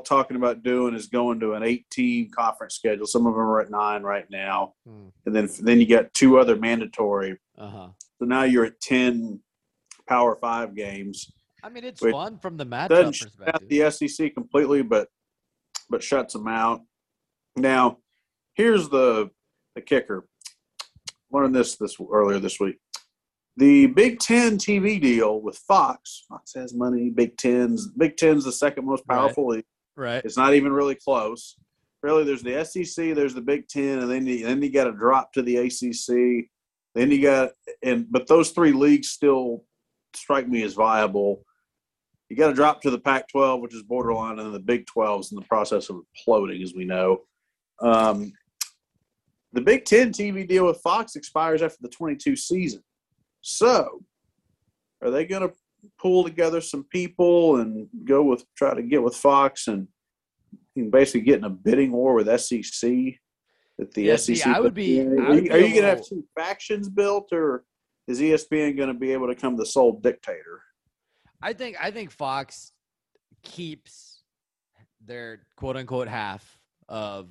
talking about doing is going to an 8-team conference schedule. Some of them are at 9 right now, and then you got 2 other mandatory. So now you're at 10 Power 5 games. I mean, it's fun from the matchup perspective. Doesn't shut the SEC completely, but shuts them out. Now, here's the kicker. Learned this earlier this week. The Big Ten TV deal with Fox. Fox has money. Big Ten's the second most powerful league. Right. It's not even really close. Really, there's the SEC, there's the Big Ten, and then you got a drop to the ACC. Then you got but those 3 leagues still strike me as viable. You got to drop to the Pac-12, which is borderline, and the Big 12 is in the process of imploding, as we know. The Big Ten TV deal with Fox expires after the 22 season. So, are they going to pull together some people and try to get with Fox and basically get in a bidding war with SEC? At the SEC, see, are you going to have 2 factions built, or is ESPN going to be able to become the sole dictator? I think Fox keeps their quote unquote half of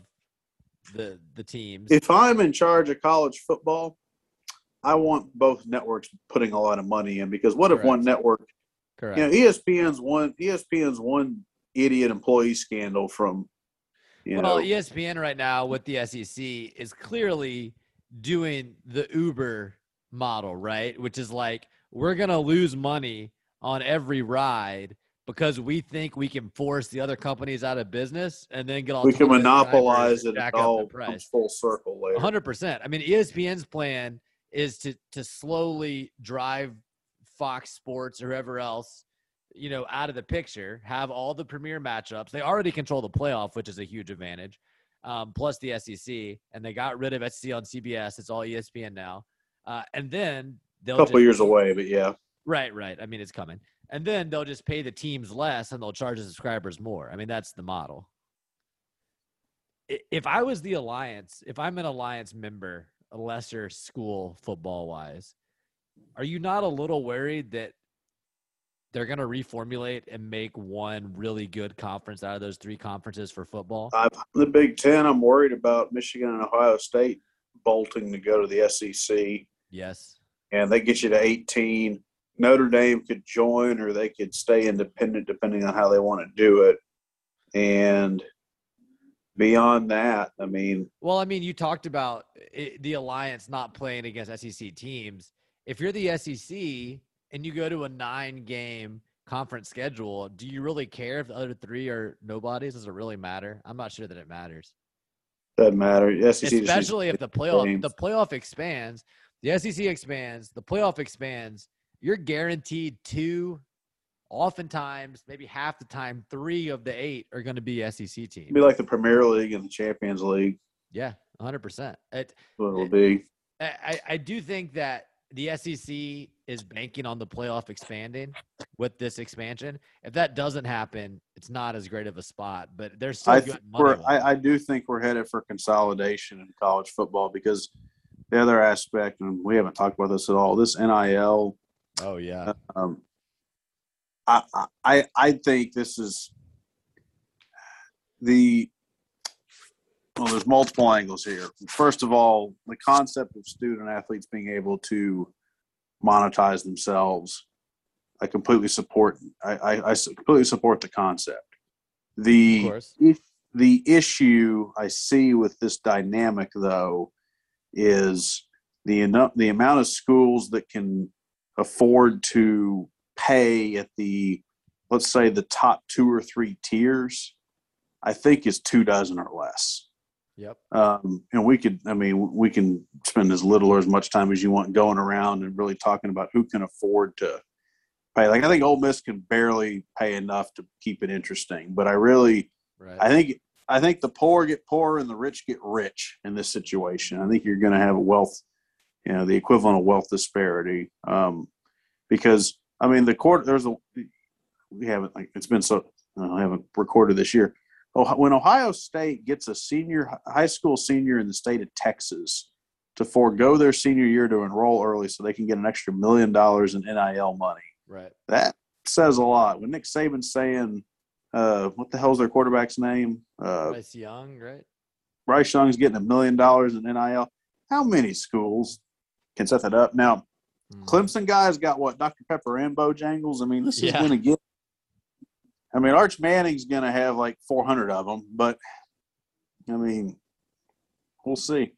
the teams. If I'm in charge of college football, I want both networks putting a lot of money in, because what if one network? Correct. You know, ESPN's one idiot employee scandal from. ESPN right now with the SEC is clearly doing the Uber model, right? Which is like, we're gonna lose money on every ride because we think we can force the other companies out of business and then get all. We can monopolize it. It all comes full circle later. 100%. I mean, ESPN's plan is to slowly drive Fox Sports or whoever else, you know, out of the picture, have all the premier matchups. They already control the playoff, which is a huge advantage, plus the SEC, and they got rid of SEC on CBS. It's all ESPN now. And then they'll – a couple years away, but yeah. Right. I mean, it's coming. And then they'll just pay the teams less and they'll charge the subscribers more. I mean, that's the model. If I was the Alliance, if I'm an Alliance member, a lesser school football-wise, are you not a little worried that they're going to reformulate and make one really good conference out of those three conferences for football? The Big Ten, I'm worried about Michigan and Ohio State bolting to go to the SEC. Yes. And they get you to 18. Notre Dame could join or they could stay independent depending on how they want to do it. And beyond that, I mean – well, I mean, you talked about it, the Alliance not playing against SEC teams. If you're the SEC – and you go to a 9-game conference schedule, do you really care if the other three are nobodies? Does it really matter? I'm not sure that it matters. Doesn't matter. Especially if the playoff expands, the SEC expands, the playoff expands, you're guaranteed two, oftentimes, maybe half the time, three of the eight are going to be SEC teams. It'll be like the Premier League and the Champions League. Yeah, 100%. It'll be. I do think that the SEC is banking on the playoff expanding with this expansion. If that doesn't happen, it's not as great of a spot, but there's still good money. I do think we're headed for consolidation in college football because the other aspect, and we haven't talked about this at all, this NIL. Oh, yeah. I think this is the – well, there's multiple angles here. First of all, the concept of student-athletes being able to – monetize themselves. I completely support the concept. The issue I see with this dynamic though is the amount of schools that can afford to pay at the, let's say, the top 2 or 3 tiers, I think is 2 dozen or less. Yep. And we can spend as little or as much time as you want going around and really talking about who can afford to pay. Like, I think Ole Miss can barely pay enough to keep it interesting, but I think the poor get poorer and the rich get rich in this situation. I think you're going to have a wealth, you know, the equivalent of wealth disparity. Because I mean, I haven't recorded this year. When Ohio State gets a high school senior in the state of Texas to forego their senior year to enroll early so they can get an extra $1 million in NIL money, right? That says a lot. When Nick Saban's saying, "What the hell's their quarterback's name?" Bryce Young, right? Bryce Young's getting $1 million in NIL. How many schools can set that up? Now, Clemson guys got what? Dr. Pepper and Bojangles. I mean, this is going to get. I mean, Arch Manning's going to have like 400 of them, but, I mean, we'll see.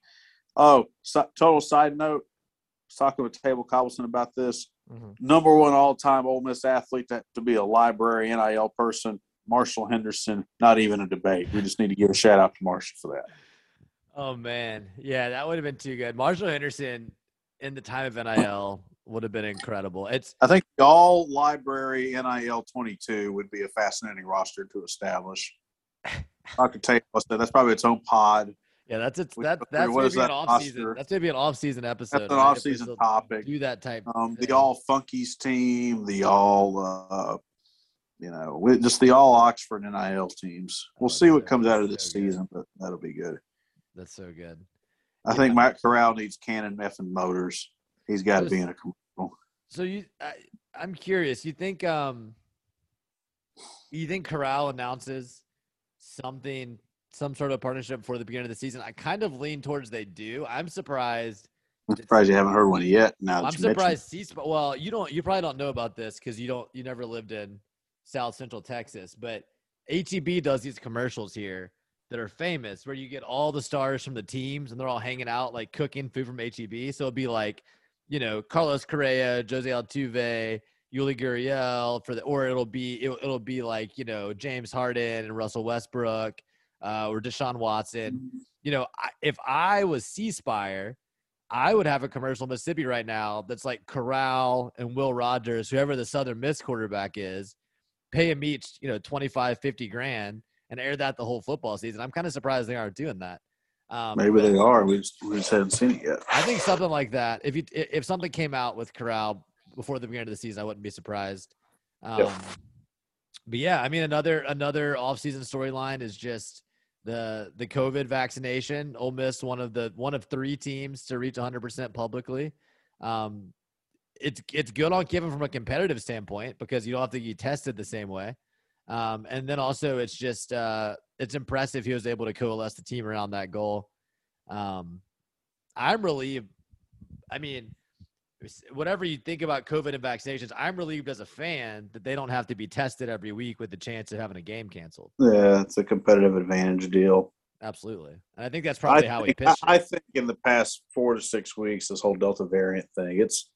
Oh, total side note, I was talking with Table Cobbleson about this. Mm-hmm. #1 all-time Ole Miss athlete to be a library NIL person, Marshall Henderson, not even a debate. We just need to give a shout-out to Marshall for that. Oh, man. Yeah, that would have been too good. Marshall Henderson in the time of NIL – would have been incredible. I think all library NIL 22 would be a fascinating roster to establish. Dr. Tate, that's probably its own pod. Yeah, that's maybe an off-season episode. That's an off-season topic. Do that type. The All Funkies team, the All, just the All Oxford NIL teams. We'll see what comes out of this season, but that'll be good. That's so good. I think Matt Corral needs Cannon effing motors. He's got to be in a commercial. So I'm curious. You think Corral announces something, some sort of partnership before the beginning of the season? I kind of lean towards they do. I'm surprised you haven't heard one yet. Now that I'm surprised. Well, you probably don't know about this because you never lived in South Central Texas, but HEB does these commercials here that are famous where you get all the stars from the teams and they're all hanging out like cooking food from HEB. So it'd be like, Carlos Correa, Jose Altuve, Yuli Gurriel it'll be like, James Harden and Russell Westbrook, or Deshaun Watson. If I was C-Spire, I would have a commercial in Mississippi right now that's like Corral and Will Rogers, whoever the Southern Miss quarterback is, pay them each, $25,000-$50,000 and air that the whole football season. I'm kind of surprised they aren't doing that. Maybe they are. We just haven't seen it yet. I think something like that. If something came out with Corral before the beginning of the season, I wouldn't be surprised. But yeah, I mean, another off-season storyline is just the COVID vaccination. Ole Miss, one of three teams to reach 100% publicly. it's good on Kiffin from a competitive standpoint because you don't have to get tested the same way. And then also it's just it's impressive he was able to coalesce the team around that goal. I'm relieved. I mean, whatever you think about COVID and vaccinations, I'm relieved as a fan that they don't have to be tested every week with the chance of having a game canceled. Yeah, it's a competitive advantage deal. Absolutely. And I think that's probably how he pitched it. I think in the past 4 to 6 weeks, this whole Delta variant thing, it's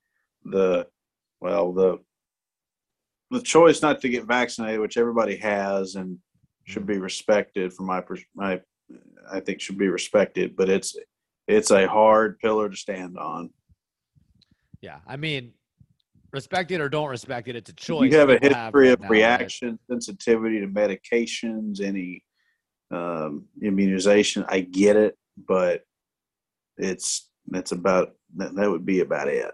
the choice not to get vaccinated, which everybody has and should be respected from my I think should be respected, but it's a hard pillar to stand on. Yeah, I mean, respect it or don't respect it, it's a choice. You have a history of reaction, sensitivity to medications, any immunization. I get it, but that would be about it.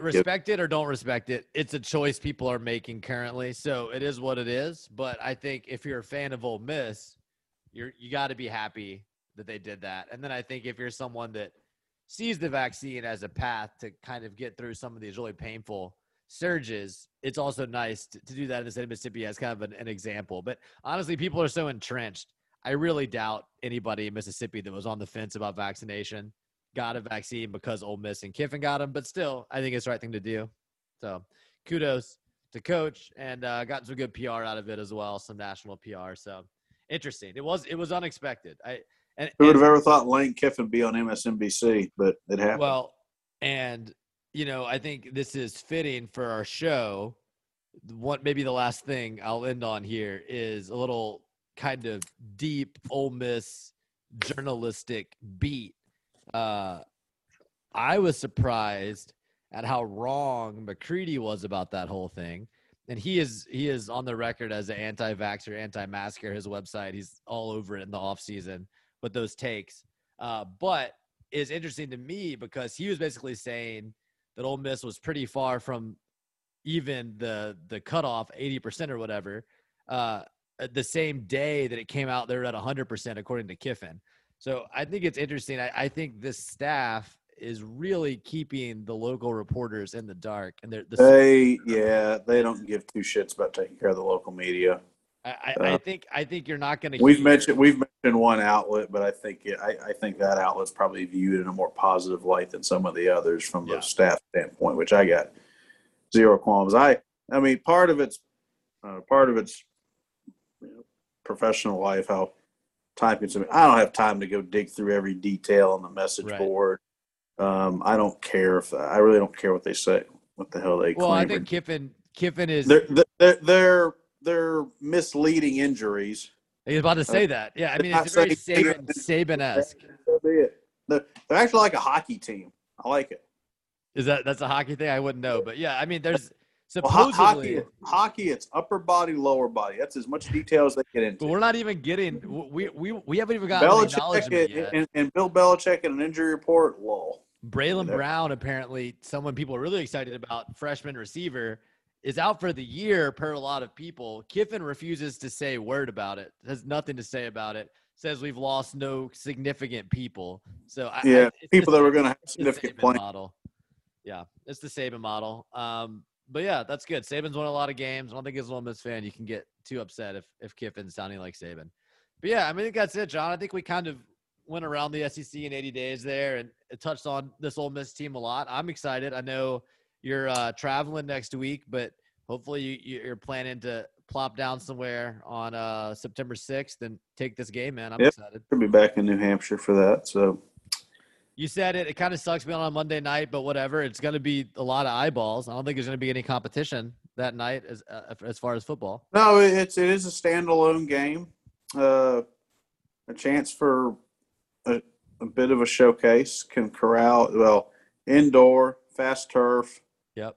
Respect it or don't respect it. It's a choice people are making currently, so it is what it is. But I think if you're a fan of Ole Miss, you got to be happy that they did that. And then I think if you're someone that sees the vaccine as a path to kind of get through some of these really painful surges, it's also nice to do that in the state of Mississippi as kind of an example. But honestly, people are so entrenched. I really doubt anybody in Mississippi that was on the fence about vaccination got a vaccine because Ole Miss and Kiffin got them. But still, I think it's the right thing to do. So kudos to Coach, and got some good PR out of it as well, some national PR. So interesting. It was unexpected. Who would have ever thought Lane Kiffin be on MSNBC, but it happened. Well, and, I think this is fitting for our show. Maybe the last thing I'll end on here is a little kind of deep Ole Miss journalistic beat. I was surprised at how wrong McCready was about that whole thing. And he is on the record as an anti-vaxxer, anti-masker, his website. He's all over it in the offseason with those takes. But it's interesting to me because he was basically saying that Ole Miss was pretty far from even the cutoff, 80% or whatever, the same day that it came out, they were at 100% according to Kiffin. So I think it's interesting. I think this staff is really keeping the local reporters in the dark, and they don't give two shits about taking care of the local media. I think you're not going to. We've mentioned one outlet, but I think that outlet's probably viewed in a more positive light than some of the others from the staff standpoint, which I got zero qualms. I mean, part of it's professional life, how typing something. I don't have time to go dig through every detail on the message board. I don't care I really don't care what they say, what the hell they claim. Well, I think Kiffin is they're misleading injuries. He was about to say that. Yeah, I mean, it's very Saban-esque. They're actually like a hockey team. I like it. That's a hockey thing? I wouldn't know, but yeah, I mean, there's supposedly hockey. It's upper body, lower body. That's as much detail as they get into. But we're not even getting. We haven't even gotten acknowledgement yet. And Bill Belichick in an injury report. Lol. Braylon Brown, apparently, someone people are really excited about, freshman receiver, is out for the year per a lot of people. Kiffin refuses to say a word about it. Has nothing to say about it. Says we've lost no significant people. So people that were going to have significant playing. Model. Yeah, it's the Saban model. But yeah, that's good. Saban's won a lot of games. I don't think as an Ole Miss fan you can get too upset if Kiffin's sounding like Saban. But yeah, I mean, I think that's it, John. I think we kind of went around the SEC in 80 days there and touched on this Ole Miss team a lot. I'm excited. I know you're traveling next week, but hopefully you're planning to plop down somewhere on September 6th and take this game, man. I'm excited. We'll be back in New Hampshire for that. So you said it kind of sucks being on a Monday night, but whatever. It's going to be a lot of eyeballs. I don't think there's going to be any competition that night as far as football. No, it is a standalone game, a chance for a bit of a showcase. Can corral indoor, fast turf. Yep.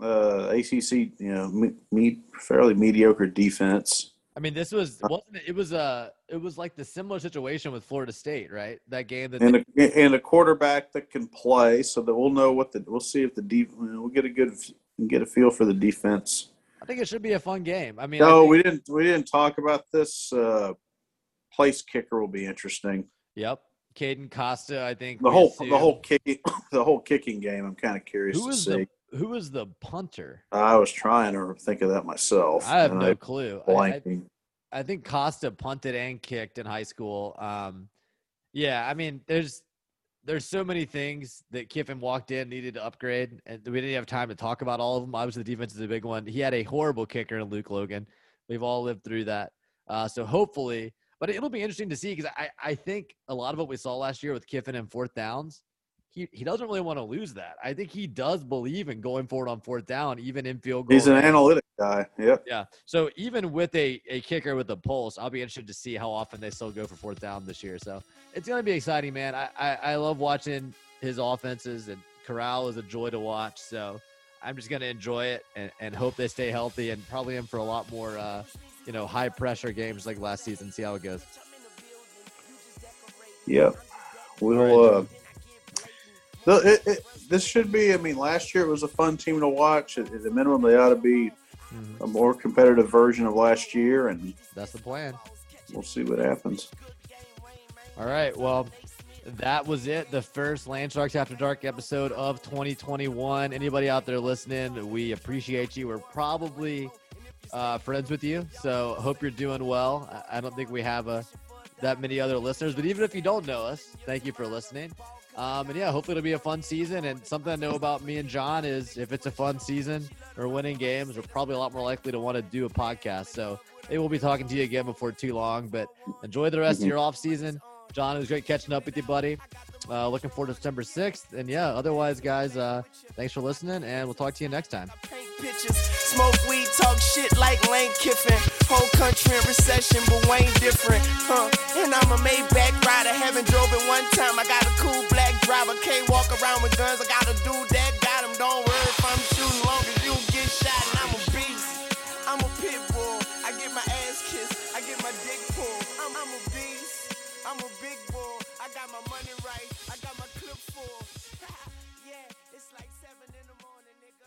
ACC, fairly mediocre defense. I mean, it was like the similar situation with Florida State, right? That game and a quarterback that can play, so that we'll know we'll see if we'll get a feel for the defense. I think it should be a fun game. I mean, we didn't talk about this. Place kicker will be interesting. Yep, Caden Costa, I think. The whole kicking game, I'm kind of curious to see. Who was the punter? I was trying to think of that myself. I have no clue. I think Costa punted and kicked in high school. Yeah, I mean, there's so many things that Kiffin walked in, needed to upgrade, and we didn't have time to talk about all of them. Obviously, the defense is a big one. He had a horrible kicker in Luke Logan. We've all lived through that. So hopefully – but it'll be interesting to see because I think a lot of what we saw last year with Kiffin and fourth downs, he doesn't really want to lose that. I think he does believe in going forward on fourth down, even in field goal. He's an analytic guy. Yep. Yeah. So even with a kicker with a pulse, I'll be interested to see how often they still go for fourth down this year. So it's going to be exciting, man. I love watching his offenses, and Corral is a joy to watch. So I'm just going to enjoy it and hope they stay healthy and probably in for a lot more high pressure games like last season. See how it goes. Yep. This should be, I mean, last year it was a fun team to watch. At the minimum, they ought to be a more competitive version of last year. And that's the plan. We'll see what happens. All right. Well, that was it. The first Land Sharks After Dark episode of 2021. Anybody out there listening, we appreciate you. We're probably friends with you, so hope you're doing well. I don't think we have that many other listeners, but even if you don't know us, thank you for listening. And yeah, hopefully it'll be a fun season. And something I know about me and John is if it's a fun season or winning games, we're probably a lot more likely to want to do a podcast. So maybe we'll be talking to you again before too long, but enjoy the rest of your off season. John, it was great catching up with you, buddy. Looking forward to September 6th. And yeah, otherwise, guys, thanks for listening, and we'll talk to you next time. Pictures, smoke weed, talk shit like Lane Kiffin. Whole country in recession, but Wayne different. And I'm a Maybach rider, haven't drove it one time. I got a cool black driver, can't walk around with guns. I got a dude that got him, don't worry if I'm shooting. Long as you get shot, and I'm a beast. I'm a pit bull, I get my ass kissed, I get my dick pulled. I'm a beast, I'm a big bull, I got my money right, I got my clip full. Yeah, it's like 7 in the morning, nigga.